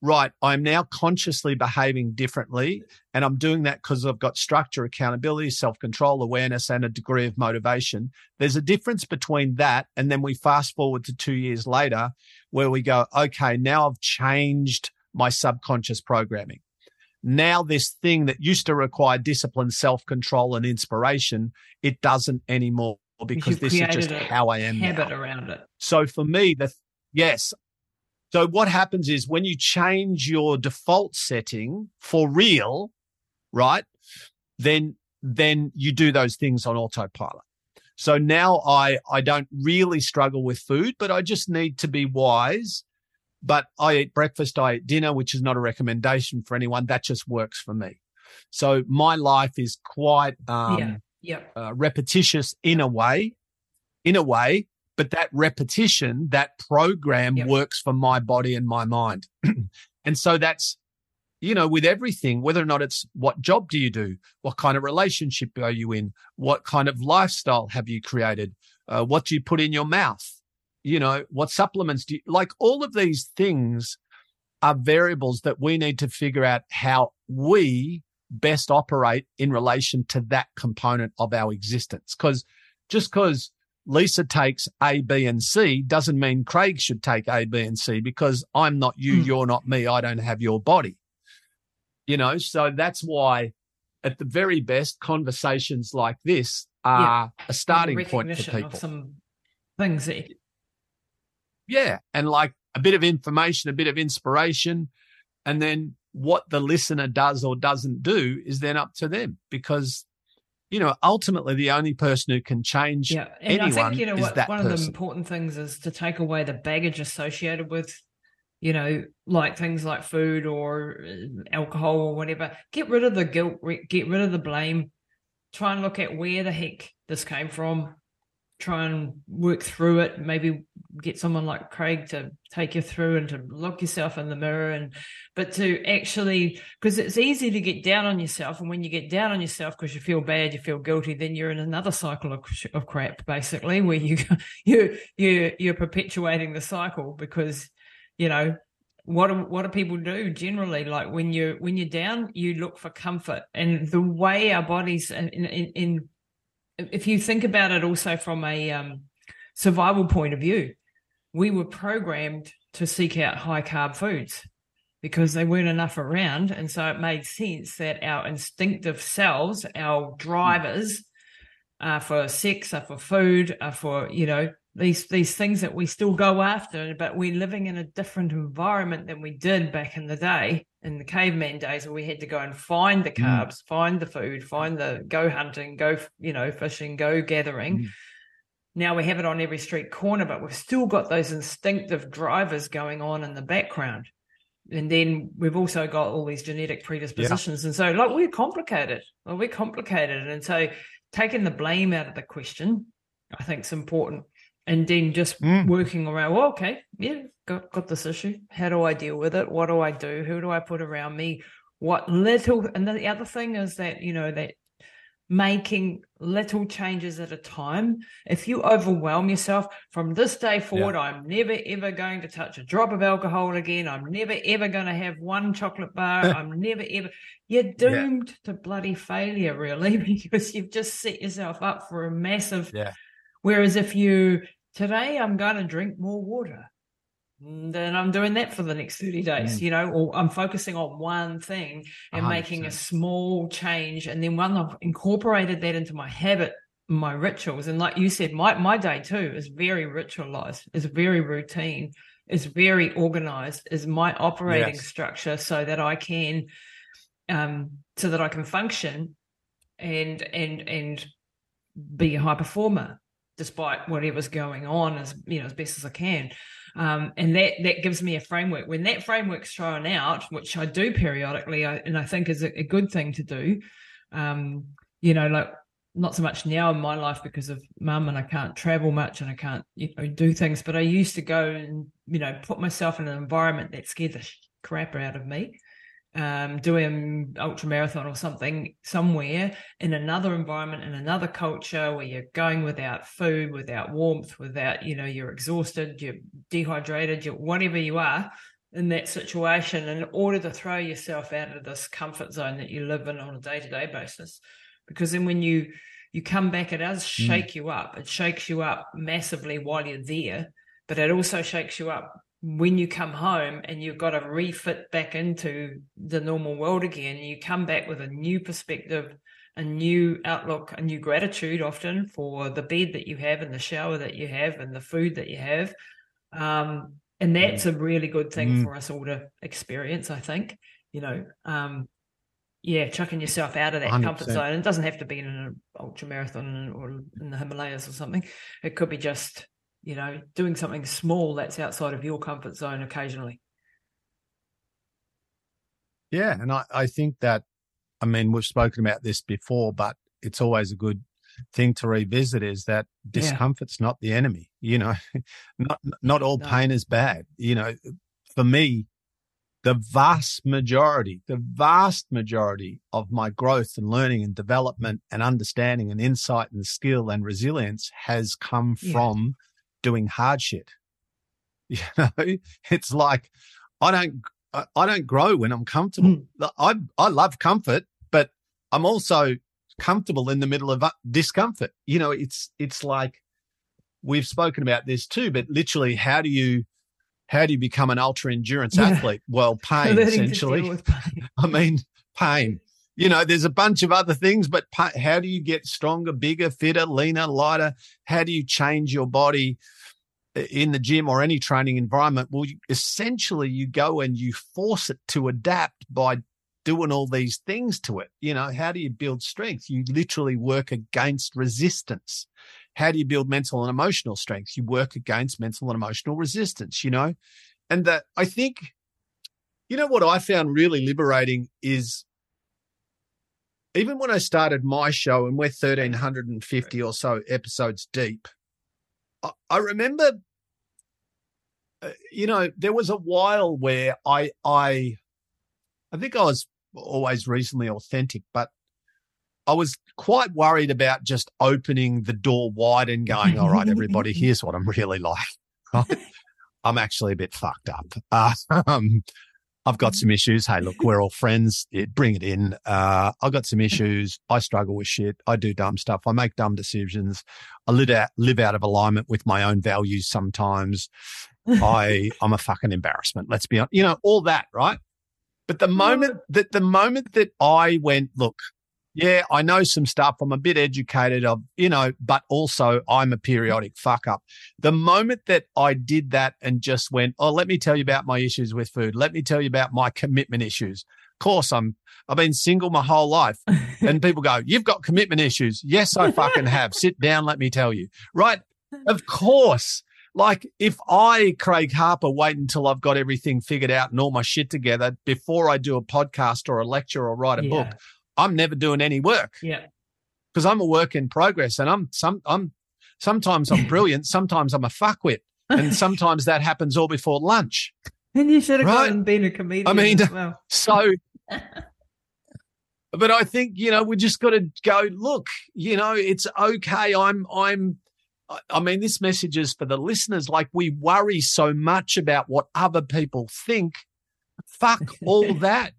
right, I'm now consciously behaving differently, and I'm doing that because I've got structure, accountability, self-control, awareness, and a degree of motivation. There's a difference between that and then we fast forward to two years later where we go, okay, now I've changed my subconscious programming. Now this thing that used to require discipline, self-control, and inspiration, it doesn't anymore. Because this is just how I am now. Around it. So for me, the yes. So what happens is when you change your default setting for real, right? Then then you do those things on autopilot. So now I, I don't really struggle with food, but I just need to be wise. But I eat breakfast, I eat dinner, which is not a recommendation for anyone. That just works for me. So my life is quite um, yeah. Yep. uh, repetitious in a way, in a way. But that repetition, that program yep. works for my body and my mind. And so that's, you know, with everything, whether or not it's what job do you do, what kind of relationship are you in, what kind of lifestyle have you created, uh, what do you put in your mouth, you know, what supplements do you, like all of these things are variables that we need to figure out how we best operate in relation to that component of our existence. Because just because Lisa takes A, B, and C doesn't mean Craig should take A, B, and C, because I'm not you, mm. you're not me, I don't have your body. You know, so that's why at the very best conversations like this are yeah. a starting point for people. Of some things there. Yeah, and like a bit of information, a bit of inspiration, and then what the listener does or doesn't do is then up to them, because you know, ultimately the only person who can change yeah. and anyone I think, you know, is what, that one person. Of the important things is to take away the baggage associated with, you know, like things like food or alcohol or whatever. Get rid of the guilt, get rid of the blame. Try and look at where the heck this came from. Try and work through it. Maybe get someone like Craig to take you through and to look yourself in the mirror. And but to actually, because it's easy to get down on yourself, and when you get down on yourself because you feel bad, you feel guilty, then you're in another cycle of, of crap, basically, where you you you you're perpetuating the cycle. Because you know what do, what do people do generally? Like when you when you're down, you look for comfort, and the way our bodies in in, in if you think about it also from a um, survival point of view, we were programmed to seek out high-carb foods because they weren't enough around, and so it made sense that our instinctive selves, our drivers, are for sex, are for food, are for, you know, these these things that we still go after, but we're living in a different environment than we did back in the day, in the caveman days, where we had to go and find the carbs, mm. find the food, find the go hunting, go, you know, fishing, go gathering. Mm. Now we have it on every street corner, but we've still got those instinctive drivers going on in the background. And then we've also got all these genetic predispositions. Yeah. And so, like, we're complicated. Well, we're complicated. And so taking the blame out of the question, I think, is important. And then just mm. working around, well, okay, yeah, got, got this issue. How do I deal with it? What do I do? Who do I put around me? What little, and then the other thing is that, you know, that making little changes at a time. If you overwhelm yourself from this day forward, yeah. I'm never, ever going to touch a drop of alcohol again. I'm never, ever going to have one chocolate bar. I'm never, ever. You're doomed yeah. to bloody failure, really, because you've just set yourself up for a massive yeah. Whereas if you, today I'm going to drink more water, then I'm doing that for the next thirty days, mm. you know, or I'm focusing on one thing and one hundred percent making a small change. And then once I've incorporated that into my habit, my rituals, and like you said, my, my day too is very ritualized, is very routine, is very organized, is my operating yes. structure so that I can, um, so that I can function and, and, and be a high performer, despite whatever's going on, as you know, as best as I can. Um, and that that gives me a framework. When that framework's thrown out, which I do periodically, I, and I think is a, a good thing to do, um, you know, like not so much now in my life because of mum and I can't travel much and I can't, you know, do things, but I used to go and, you know, put myself in an environment that scared the crap out of me. Um, doing ultra marathon or something somewhere in another environment, in another culture where you're going without food, without warmth, without, you know, you're exhausted, you're dehydrated, you're whatever you are in that situation, in order to throw yourself out of this comfort zone that you live in on a day-to-day basis. Because then when you, you come back, it does shake mm. you up. It shakes you up massively while you're there, but it also shakes you up when you come home and you've got to refit back into the normal world again. You come back with a new perspective, a new outlook, a new gratitude often for the bed that you have and the shower that you have and the food that you have. Um, and that's a really good thing mm. for us all to experience, I think, you know, um, Yeah, chucking yourself out of that one hundred percent comfort zone. It doesn't have to be in an ultra marathon or in the Himalayas or something. It could be just, you know, doing something small that's outside of your comfort zone occasionally. Yeah, and I, I think that, I mean, we've spoken about this before, but it's always a good thing to revisit is that discomfort's yeah. not the enemy, you know. not not all no. pain is bad. You know, for me, the vast majority, the vast majority of my growth and learning and development and understanding and insight and skill and resilience has come yeah. from doing hard shit. You know, it's like I don't I, I don't grow when I'm comfortable. Mm. I I love comfort, but I'm also comfortable in the middle of discomfort. You know, it's it's like we've spoken about this too, but literally how do you How do you become an ultra-endurance yeah. athlete? Well, pain, essentially. Pain. I mean, pain. You know, there's a bunch of other things, but pa- how do you get stronger, bigger, fitter, leaner, lighter? How do you change your body in the gym or any training environment? Well, you, essentially, you go and you force it to adapt by doing all these things to it. You know, how do you build strength? You literally work against resistance. How do you build mental and emotional strength? You work against mental and emotional resistance, you know? And that I think, you know, what I found really liberating is even when I started my show and we're one thousand three hundred fifty or so episodes deep, I, I remember, uh, you know, there was a while where I, I, I think I was always reasonably authentic, but I was quite worried about just opening the door wide and going, all right, everybody, here's what I'm really like. I'm actually a bit fucked up. Uh, um, I've got some issues. Hey, look, we're all friends. Yeah, bring it in. Uh, I've got some issues. I struggle with shit. I do dumb stuff. I make dumb decisions. I live out, live out of alignment with my own values sometimes. I, I'm a fucking embarrassment. Let's be honest. You know, all that, right? But the moment that the moment that I went, look, yeah, I know some stuff. I'm a bit educated, of, you know, but also I'm a periodic fuck up. The moment that I did that and just went, oh, let me tell you about my issues with food. Let me tell you about my commitment issues. Of course, I'm, I've been single my whole life. And people go, you've got commitment issues. Yes, I fucking have. Sit down, let me tell you. Right? Of course. Like if I, Craig Harper, wait until I've got everything figured out and all my shit together before I do a podcast or a lecture or write a yeah. book, I'm never doing any work, yeah, because I'm a work in progress, and I'm some I'm sometimes I'm brilliant, sometimes I'm a fuckwit, and sometimes that happens all before lunch. And you should have right? gone and been a comedian. I mean, as well. so. But I think you know we just got to go. Look, you know, it's okay. I'm I'm. I mean, this message is for the listeners. Like we worry so much about what other people think. Fuck all that.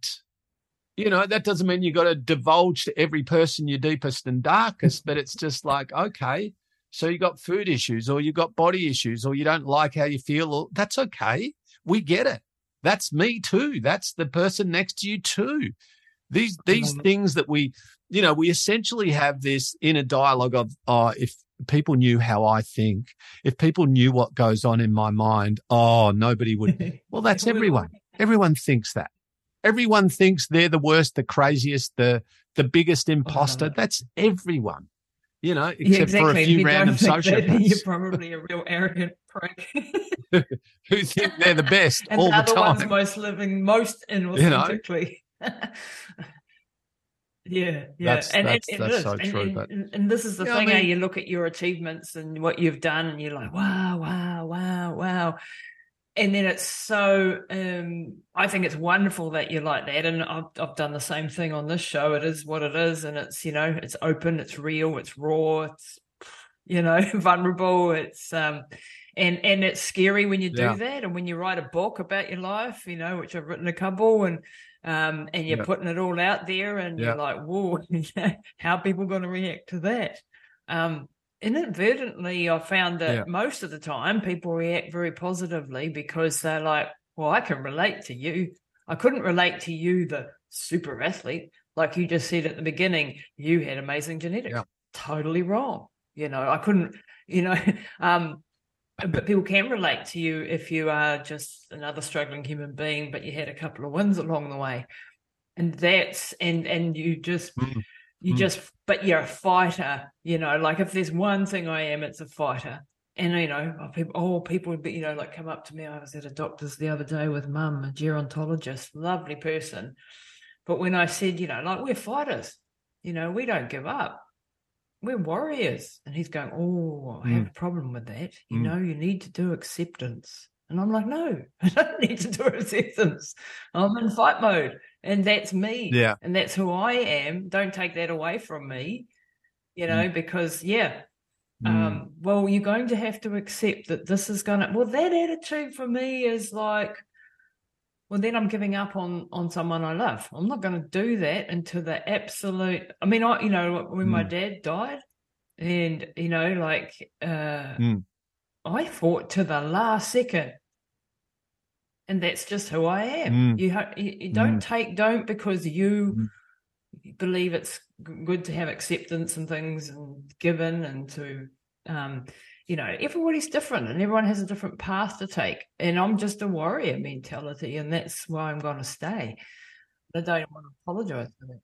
You know, that doesn't mean you got to divulge to every person your deepest and darkest, but it's just like, okay, so you got food issues or you got body issues or you don't like how you feel. Or, that's okay. We get it. That's me too. That's the person next to you too. These these things that we, you know, we essentially have this inner dialogue of, oh, if people knew how I think, if people knew what goes on in my mind, oh, nobody would. Well, that's everyone. Everyone thinks that. Everyone thinks they're the worst, the craziest, the the biggest imposter. That's everyone, you know, except yeah, exactly. for a few random sociopaths. That, you're probably a real arrogant prick. Who think they're the best all the, the time. And the other one's most living, most inauthentically. You know? yeah, yeah. That's, and that's, it, it that's is. so true. And, but... and, and this is the yeah, thing, I mean, how you look at your achievements and what you've done and you're like, wow, wow, wow, wow. And then it's so, um, I think it's wonderful that you're like that. And I've, I've done the same thing on this show. It is what it is. And it's, you know, it's open, it's real, it's raw, it's, you know, vulnerable. It's, um, and, and it's scary when you do yeah. that. And when you write a book about your life, you know, which I've written a couple and, um, and you're yeah. putting it all out there and yeah. you're like, whoa, how are people going to react to that? Um, Inadvertently, I found that yeah. most of the time people react very positively because they're like, well, I can relate to you. I couldn't relate to you, the super athlete. Like you just said at the beginning, you had amazing genetics. Yeah. Totally wrong. You know, I couldn't, you know, um, but people can relate to you if you are just another struggling human being, but you had a couple of wins along the way. and that's, and, and you just, mm. you mm. just, but you're a fighter, you know, like if there's one thing I am, it's a fighter. And, you know, people, oh, people would be, you know, like come up to me. I was at a doctor's the other day with mum, a gerontologist, lovely person. But when I said, you know, like we're fighters, you know, we don't give up. We're warriors. And he's going, oh, I mm. have a problem with that. You mm. know, you need to do acceptance. And I'm like, no, I don't need to do acceptance. I'm in fight mode. And that's me. Yeah. And that's who I am. Don't take that away from me, you know, mm. because, yeah. Mm. Um, well, you're going to have to accept that this is going to, well, that attitude for me is like, well, then I'm giving up on, on someone I love. I'm not going to do that until the absolute, I mean, I, you know, when mm. my dad died and, you know, like uh, mm. I fought to the last second and that's just who I am. Mm. You, ha- you don't mm. take, don't because you mm. believe it's good to have acceptance and things and given and to, um, you know, everybody's different and everyone has a different path to take. And I'm just a warrior mentality and that's why I'm going to stay. I don't want to apologize for that.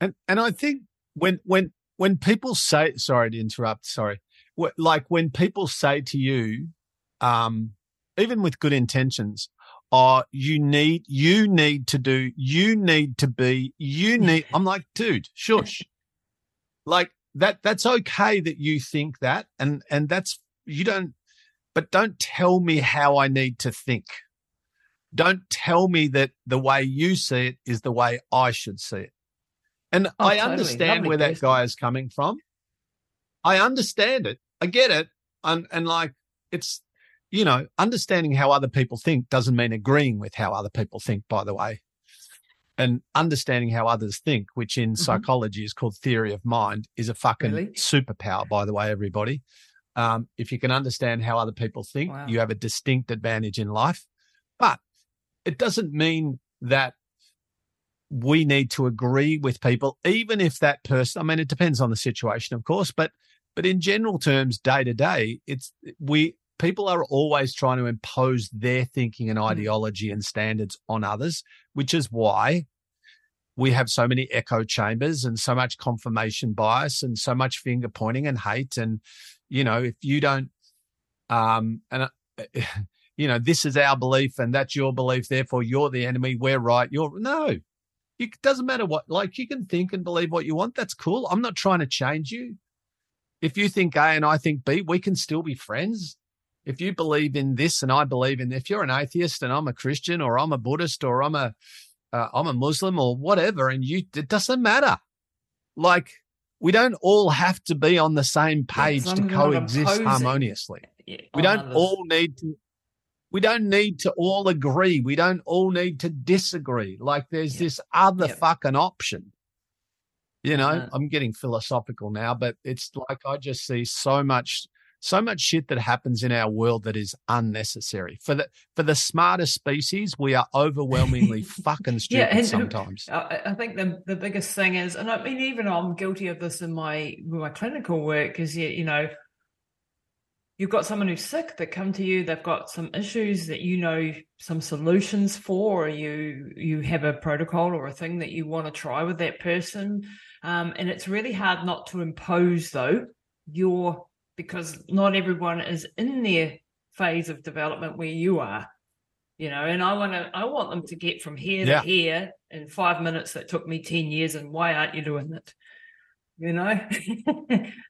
And and I think when, when, when people say, sorry to interrupt, sorry, like when people say to you, um, even with good intentions, oh, you need, you need to do, you need to be, you need, I'm like, dude, shush. Like that, that's okay that you think that. And, and that's, you don't, but don't tell me how I need to think. Don't tell me that the way you see it is the way I should see it. And oh, I totally. understand Lovely where person. that guy is coming from. I understand it. I get it. And, and like, it's, you know, understanding how other people think doesn't mean agreeing with how other people think, by the way. And understanding how others think, which in mm-hmm. psychology is called theory of mind, is a fucking really? superpower, by the way, everybody. Um, if you can understand how other people think, wow. you have a distinct advantage in life. But it doesn't mean that we need to agree with people, even if that person, I mean, it depends on the situation, of course, but but in general terms, day to day, it's we. people are always trying to impose their thinking and ideology and standards on others, which is why we have so many echo chambers and so much confirmation bias and so much finger pointing and hate. And, you know, if you don't, um, and, uh, you know, this is our belief and that's your belief, therefore you're the enemy, we're right, you're, no, it doesn't matter what, like you can think and believe what you want. That's cool. I'm not trying to change you. If you think A and I think B, we can still be friends. If you believe in this and I believe in, if you're an atheist and I'm a Christian or I'm a Buddhist or I'm a, uh, I'm a Muslim or whatever, and you, it doesn't matter. Like we don't all have to be on the same page yeah, to coexist harmoniously. Yeah, we don't others. all need to, we don't need to all agree. We don't all need to disagree. Like there's yeah. this other yeah. fucking option. You know, yeah. I'm getting philosophical now, but it's like, I just see so much So much shit that happens in our world that is unnecessary. For the for the smarter species, we are overwhelmingly fucking stupid yeah, sometimes. I, I think the the biggest thing is, and I mean, even I'm guilty of this in my my clinical work, is you, you know, you've got someone who's sick that come to you, they've got some issues that you know some solutions for, or you you have a protocol or a thing that you want to try with that person, um, and it's really hard not to impose though your. Because not everyone is in their phase of development where you are, you know, and I want to, I want them to get from here yeah. to here in five minutes that took me ten years and why aren't you doing it? You know,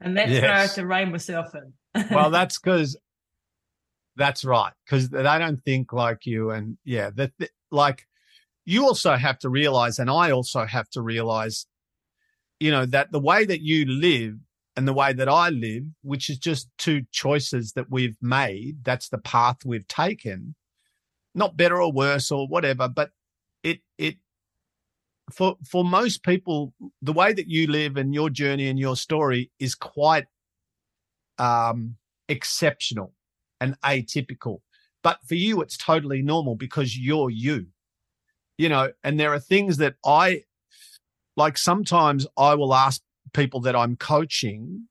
and that's yes. where I have to rein myself in. Well, that's because that's right. Because they don't think like you and yeah, that like you also have to realize, and I also have to realize, you know, that the way that you live and the way that I live, which is just two choices that we've made, that's the path we've taken, not better or worse or whatever, but it it for for most people, the way that you live and your journey and your story is quite um, exceptional and atypical. But for you, it's totally normal because you're you, you know, and there are things that I, like sometimes I will ask people that I'm coaching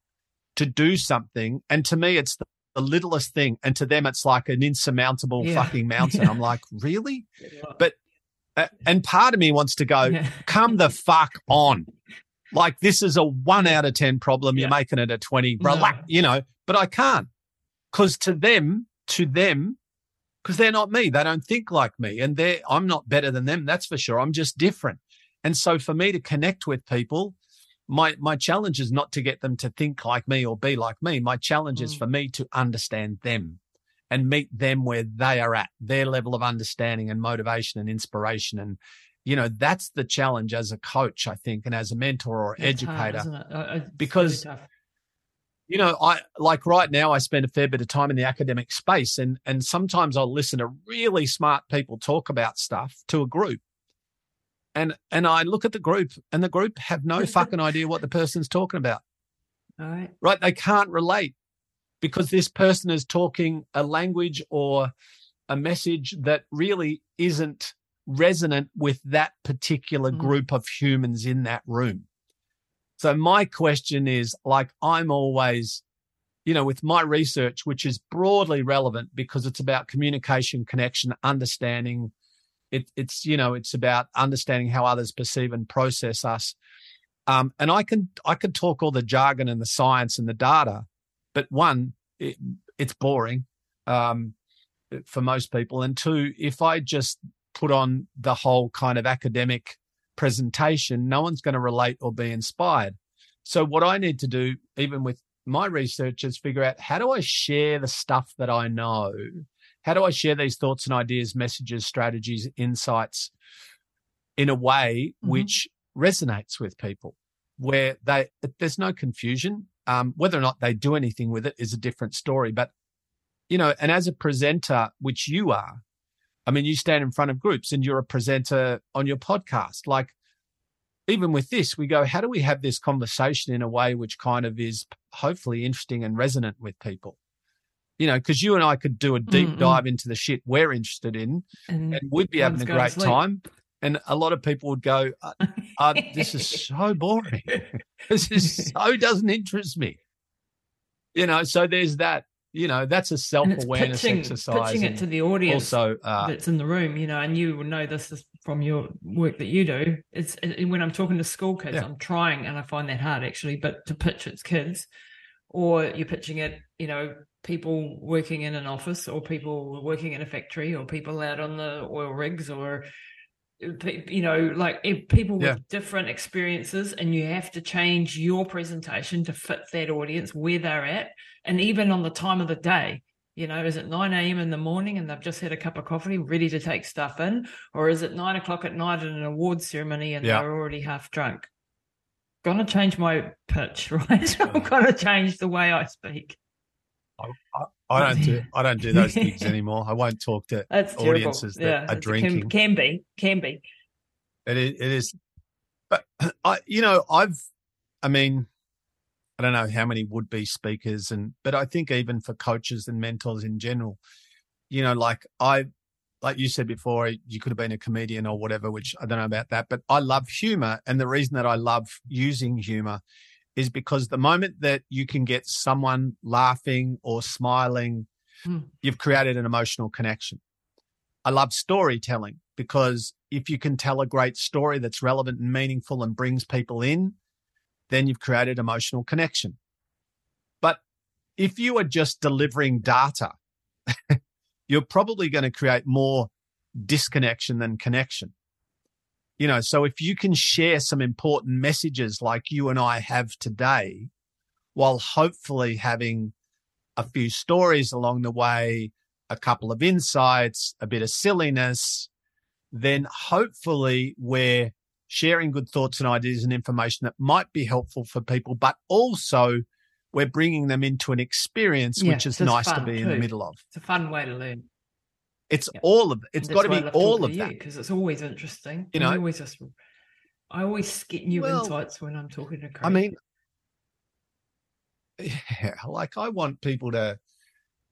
to do something. And to me, it's the, the littlest thing. And to them, it's like an insurmountable yeah. fucking mountain. Yeah. I'm like, really? But And part of me wants to go, yeah. come the fuck on. Like, this is a one out of ten problem. Yeah. You're making it a twenty. Relax, no. You know, but I can't. Because to them, to them, because they're not me. They don't think like me. And they're I'm not better than them, that's for sure. I'm just different. And so for me to connect with people, my my challenge is not to get them to think like me or be like me. My challenge mm. is for me to understand them and meet them where they are at, their level of understanding and motivation and inspiration. And, you know, that's the challenge as a coach, I think, and as a mentor or it's educator. Hard, uh, because, really you know, I like right now I spend a fair bit of time in the academic space, and and sometimes I'll listen to really smart people talk about stuff to a group. And and I look at the group, and the group have no fucking idea what the person's talking about. All right. Right? They can't relate. Because this person is talking a language or a message that really isn't resonant with that particular mm. group of humans in that room. So my question is, like, I'm always, you know, with my research, which is broadly relevant because it's about communication, connection, understanding. It, it's, you know, it's about understanding how others perceive and process us. Um, and I can I can talk all the jargon and the science and the data. But one, it, it's boring um, for most people. And two, if I just put on the whole kind of academic presentation, no one's going to relate or be inspired. So what I need to do, even with my research, is figure out, how do I share the stuff that I know? How do I share these thoughts and ideas, messages, strategies, insights in a way mm-hmm. which resonates with people, where they there's no confusion? Um, whether or not they do anything with it is a different story. But, you know, and as a presenter, which you are, I mean, you stand in front of groups and you're a presenter on your podcast. Like, even with this, we go, how do we have this conversation in a way which kind of is hopefully interesting and resonant with people? You know, because you and I could do a deep Mm-mm. dive into the shit we're interested in, and, and we'd be having a great time. And a lot of people would go, uh, uh, this is so boring. This is so doesn't interest me. You know, so there's that, you know, that's a self-awareness pitching, exercise. Pitching it to the audience also, uh, that's in the room, you know, and you will know this is from your work that you do. It's when I'm talking to school kids, yeah. I'm trying, and I find that hard actually, but to pitch it's kids, or you're pitching it, you know, people working in an office, or people working in a factory, or people out on the oil rigs, or you know, like people with yeah. different experiences, and you have to change your presentation to fit that audience where they're at, and even on the time of the day. You know, is it nine a.m. in the morning and they've just had a cup of coffee ready to take stuff in, or is it nine o'clock at night at an awards ceremony and yeah. they're already half drunk? Gonna change my pitch, right? I'm gonna change the way I speak. I, I, I don't do I don't do those things anymore. I won't talk to That's audiences terrible. that yeah, are drinking. Can, can be, can be. It is, it is, but I, you know, I've, I mean, I don't know how many would-be speakers, and but I think even for coaches and mentors in general, you know, like I, like you said before, you could have been a comedian or whatever, which I don't know about that, but I love humor, and the reason that I love using humor is because the moment that you can get someone laughing or smiling, mm. you've created an emotional connection. I love storytelling, because if you can tell a great story that's relevant and meaningful and brings people in, then you've created emotional connection. But if you are just delivering data, you're probably going to create more disconnection than connection. You know, so if you can share some important messages like you and I have today, while hopefully having a few stories along the way, a couple of insights, a bit of silliness, then hopefully we're sharing good thoughts and ideas and information that might be helpful for people, but also we're bringing them into an experience, yeah, which is nice to be too. in the middle of. It's a fun way to learn. It's yep. all of it's got to be all of that, because it's always interesting. You know, I always just I always get new well, insights when I'm talking to Craig. I mean, yeah, like I want people to,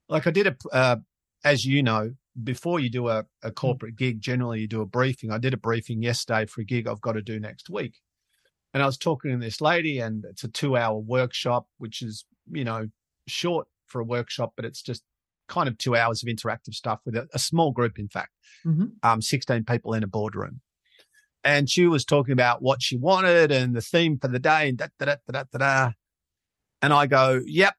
like I did a uh, as you know, before you do a, a corporate mm-hmm. gig, generally you do a briefing. I did a briefing yesterday for a gig I've got to do next week, and I was talking to this lady, and it's a two-hour workshop, which is, you know, short for a workshop, but it's just kind of two hours of interactive stuff with a, a small group, in fact, mm-hmm. um, sixteen people in a boardroom. And she was talking about what she wanted and the theme for the day and da da da da da da. And I go, yep.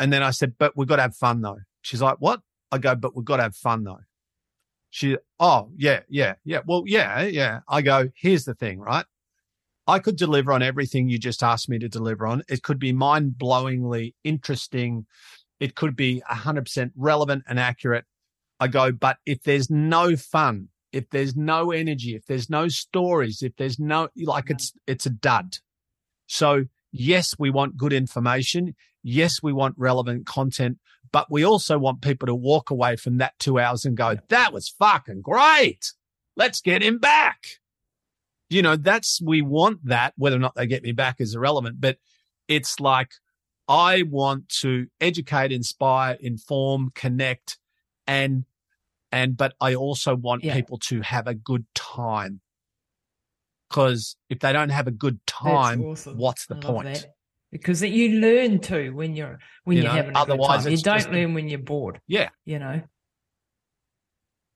And then I said, but we've got to have fun though. She's like, what? I go, but we've got to have fun though. She, oh, yeah, yeah, yeah. Well, yeah, yeah. I go, here's the thing, right? I could deliver on everything you just asked me to deliver on. It could be mind-blowingly interesting. It could be one hundred percent relevant and accurate. I go, but if there's no fun, if there's no energy, if there's no stories, if there's no, like it's, it's a dud. So yes, we want good information. Yes, we want relevant content, but we also want people to walk away from that two hours and go, that was fucking great. Let's get him back. You know, that's, we want that. Whether or not they get me back is irrelevant, but it's like, I want to educate, inspire, inform, connect, and, and, but I also want yeah. people to have a good time. Cause if they don't have a good time, awesome. what's the point? That. Because that you learn to when you're, when you you're know, having a good time. You don't just, learn when you're bored. Yeah. You know?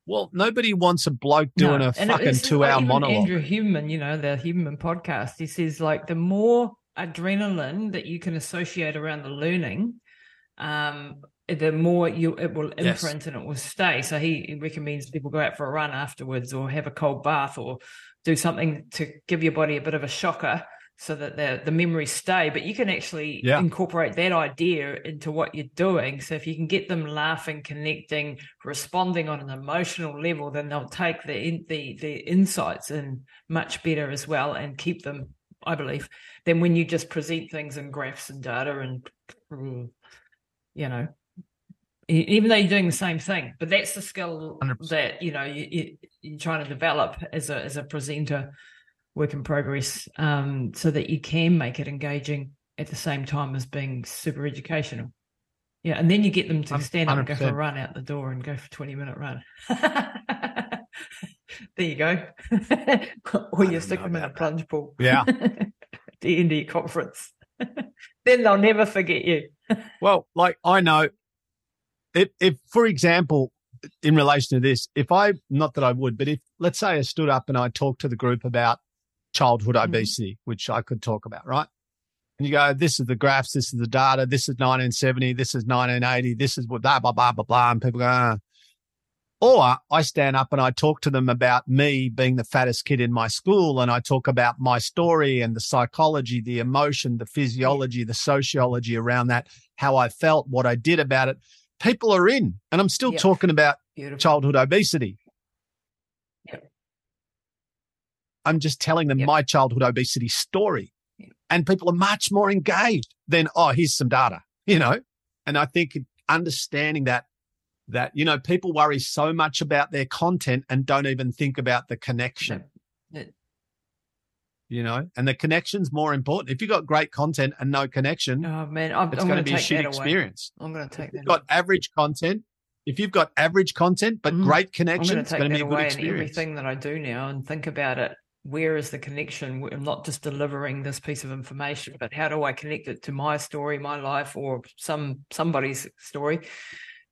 Well, nobody wants a bloke doing no. a and fucking two-hour like monologue. Andrew Huberman, you know, the Huberman podcast, he says, like, the more adrenaline that you can associate around the learning, um, the more you it will imprint yes. and it will stay. So he recommends people go out for a run afterwards or have a cold bath or do something to give your body a bit of a shocker so that the, the memories stay. But you can actually yeah. incorporate that idea into what you're doing. So if you can get them laughing, connecting, responding on an emotional level, then they'll take the the, the insights in much better as well and keep them, I believe, than when you just present things in graphs and data and, you know, even though you're doing the same thing. But that's the skill one hundred percent that, you know, you, you're trying to develop as a as a presenter. Work in progress, um, so that you can make it engaging at the same time as being super educational. Yeah, and then you get them to stand up and go for a run out the door and go for a twenty-minute run. There you go. Or you stick them in a plunge pool. Yeah. At the end of your conference. Then they'll never forget you. Well, like I know, if, if, for example, in relation to this, if I, not that I would, but if, let's say I stood up and I talked to the group about childhood obesity, mm-hmm. which I could talk about, right? And you go, this is the graphs, this is the data, this is nineteen seventy, this is nineteen eighty, this is what blah, blah, blah, blah, blah. And people go, ah. Or I stand up and I talk to them about me being the fattest kid in my school. And I talk about my story and the psychology, the emotion, the physiology, the sociology around that, how I felt, what I did about it. People are in, and I'm still yep. talking about Beautiful. childhood obesity. Yep. I'm just telling them yep. my childhood obesity story. Yep. And people are much more engaged than, oh, here's some data, you know. And I think understanding that, that, you know, people worry so much about their content and don't even think about the connection, yep. Yep. you know, and the connection's more important. If you've got great content and no connection, oh, man, I'm, it's going to be a shit experience. I'm going to take that away. If you've got average content, If you've got average content, but mm. great connection, it's going to be a good experience. Everything that I do now and think about it, where is the connection? I'm not just delivering this piece of information, but how do I connect it to my story, my life, or some somebody's story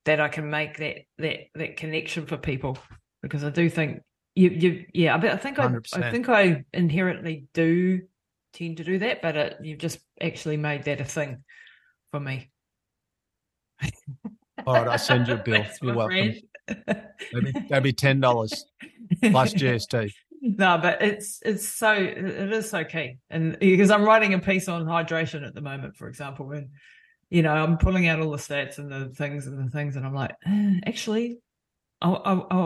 that I can make that that that connection for people? Because I do think you, you yeah, I think I, I think I inherently do tend to do that, but it, you've just actually made that a thing for me. All right, I'll send you a bill. Thanks, You're welcome. That'd be, that'd be ten dollars plus G S T. No, but it's it's so it is so key, and because I'm writing a piece on hydration at the moment, for example, and you know I'm pulling out all the stats and the things and the things, and I'm like, eh, actually, I I I,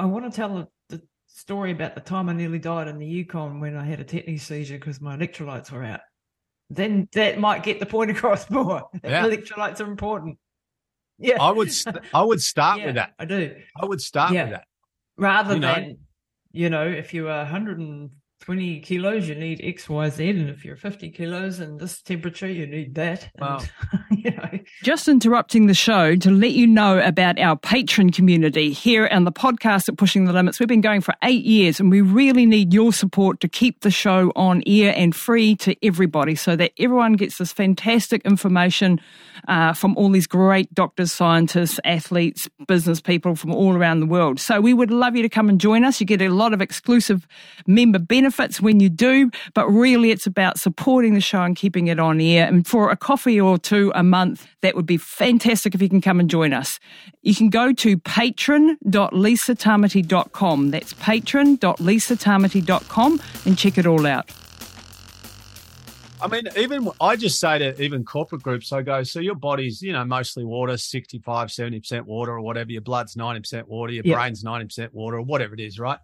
I want to tell the story about the time I nearly died in the Yukon when I had a tetanus seizure because my electrolytes were out. Then that might get the point across more. Yeah. Electrolytes are important. Yeah, I would. I would start yeah, with that. I do. I would start yeah. with that, rather you know? than, you know, if you are one hundred fifty twenty kilos, you need X, Y, Z. And if you're fifty kilos in this temperature, you need that. Wow. And, you know. Just interrupting the show to let you know about our Patreon community here and the podcast at Pushing the Limits. We've been going for eight years and we really need your support to keep the show on air and free to everybody so that everyone gets this fantastic information uh, from all these great doctors, scientists, athletes, business people from all around the world. So we would love you to come and join us. You get a lot of exclusive member benefits when you do, but really it's about supporting the show and keeping it on air. And for a coffee or two a month, that would be fantastic if you can come and join us. You can go to patron dot lisa tamati dot com. That's patron dot lisa tamati dot com and check it all out. I mean, even I just say to even corporate groups, I go, so your body's, you know, mostly water, sixty-five, seventy percent water or whatever, your blood's ninety percent water, your yep. brain's ninety percent water or whatever it is, right?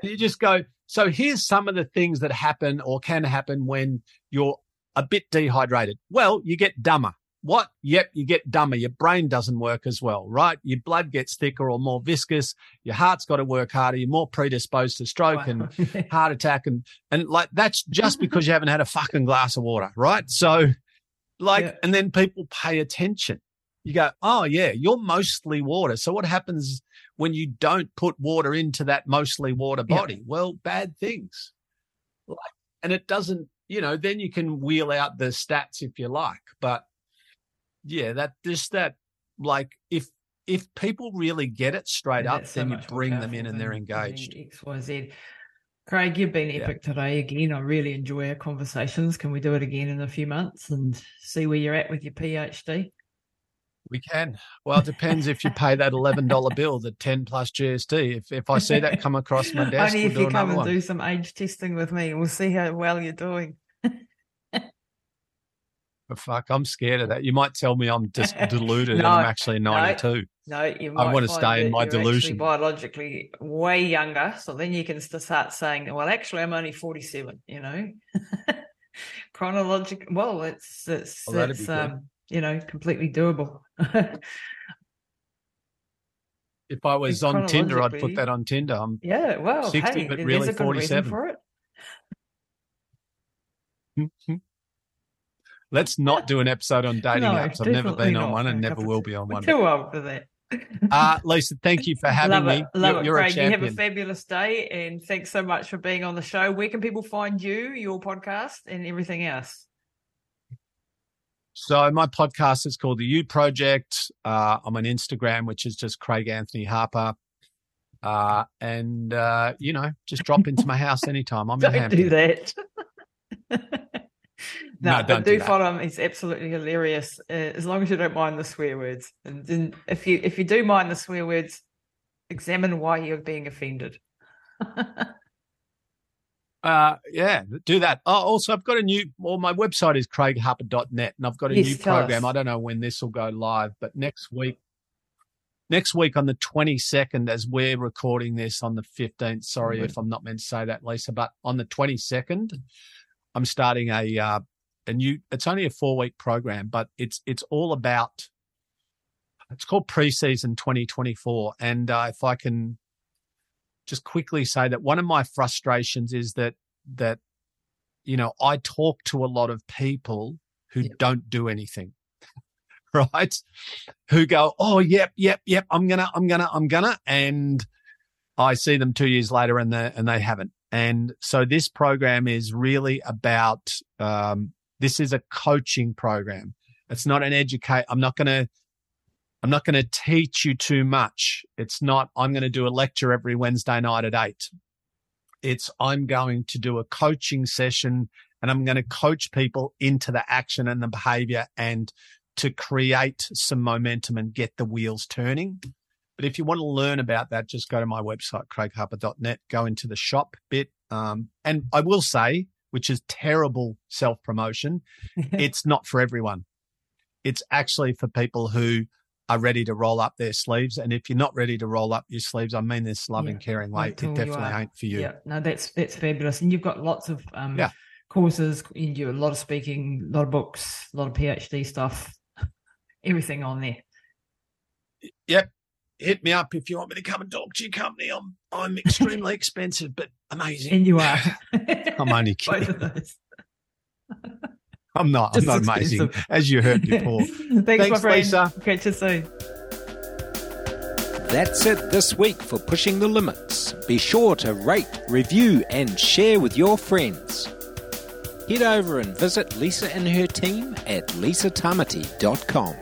And you just go, so here's some of the things that happen or can happen when you're a bit dehydrated. Well, you get dumber. What? Yep, you get dumber. Your brain doesn't work as well, right? Your blood gets thicker or more viscous. Your heart's got to work harder. You're more predisposed to stroke wow. and heart attack. And, and like, that's just because you haven't had a fucking glass of water, right? So like, yeah. and then people pay attention. You go, oh, yeah, you're mostly water. So what happens when you don't put water into that mostly water body? Yeah. Well, bad things. Like, and it doesn't, you know, then you can wheel out the stats if you like. But, yeah, that just that, like, if if people really get it straight and up, then so you bring them in and they're engaged. X, Y, Z. Craig, you've been epic yeah. today again. I really enjoy our conversations. Can we do it again in a few months and see where you're at with your PhD? We can. Well, it depends if you pay that eleven dollars bill, the ten plus G S T. If if I see that come across my desk, only if we'll do you come and one. do some age testing with me, we'll see how well you're doing. But fuck, I'm scared of that. You might tell me I'm just deluded no, and I'm actually ninety-two. No, no you might I want to stay in my delusion. Biologically, way younger, so then you can start saying, "Well, actually, I'm only forty-seven." You know, chronological. Well, it's it's oh, it's um, you know, completely doable. If I was on Tinder, I'd put that on Tinder. I'm yeah, well, sixty, hey, but really forty-seven. For it. Let's not do an episode on dating no, apps. I've never been on one and never will be on one. Too old for that. uh, Lisa, thank you for having love me. It, love you're, it, you're Craig. A champion. You have a fabulous day, and thanks so much for being on the show. Where can people find you, your podcast, and everything else? So my podcast is called The You Project. Uh, I'm on Instagram, which is just Craig Anthony Harper. Uh, and, uh, you know, just drop into my house anytime. I'm don't in Hampton. Don't do that. no, no, don't do, do that. Follow him. He's absolutely hilarious, uh, as long as you don't mind the swear words. And, and if you if you do mind the swear words, examine why you're being offended. Uh, yeah, do that. Oh, also, I've got a new, well, my website is craig harper dot net and I've got a yes, new program. Us. I don't know when this will go live, but next week, next week on the twenty-second, as we're recording this on the fifteenth, sorry mm-hmm. if I'm not meant to say that, Lisa, but on the twenty-second, I'm starting a, uh, a new, it's only a four week program, but it's, it's all about, it's called Pre-season twenty twenty-four. And, uh, if I can, just quickly say that one of my frustrations is that, that you know, I talk to a lot of people who yep. don't do anything, right? Who go, oh, yep, yep, yep, I'm going to, I'm going to, I'm going to. And I see them two years later and they, and they haven't. And so this program is really about, um, this is a coaching program. It's not an educate. I'm not going to. I'm not going to teach you too much. It's not, I'm going to do a lecture every Wednesday night at eight. It's, I'm going to do a coaching session and I'm going to coach people into the action and the behavior and to create some momentum and get the wheels turning. But if you want to learn about that, just go to my website, craig harper dot net, go into the shop bit. Um, and I will say, which is terrible self-promotion, it's not for everyone. It's actually for people who are ready to roll up their sleeves. And if you're not ready to roll up your sleeves, I mean this loving, yeah, caring way, it definitely ain't for you. Yeah, no, that's that's fabulous. And you've got lots of um, yeah. courses, you do a lot of speaking, a lot of books, a lot of PhD stuff, everything on there. Yep. hit me up if you want me to come and talk to your company. I'm I'm extremely expensive, but amazing. And you are. I'm only kidding. Both of those. I'm not. Just I'm not expensive. Amazing, as you heard before. Thanks, Thanks, my friend. Lisa. Catch you soon. That's it this week for Pushing the Limits. Be sure to rate, review, and share with your friends. Head over and visit Lisa and her team at lisa tamati dot com.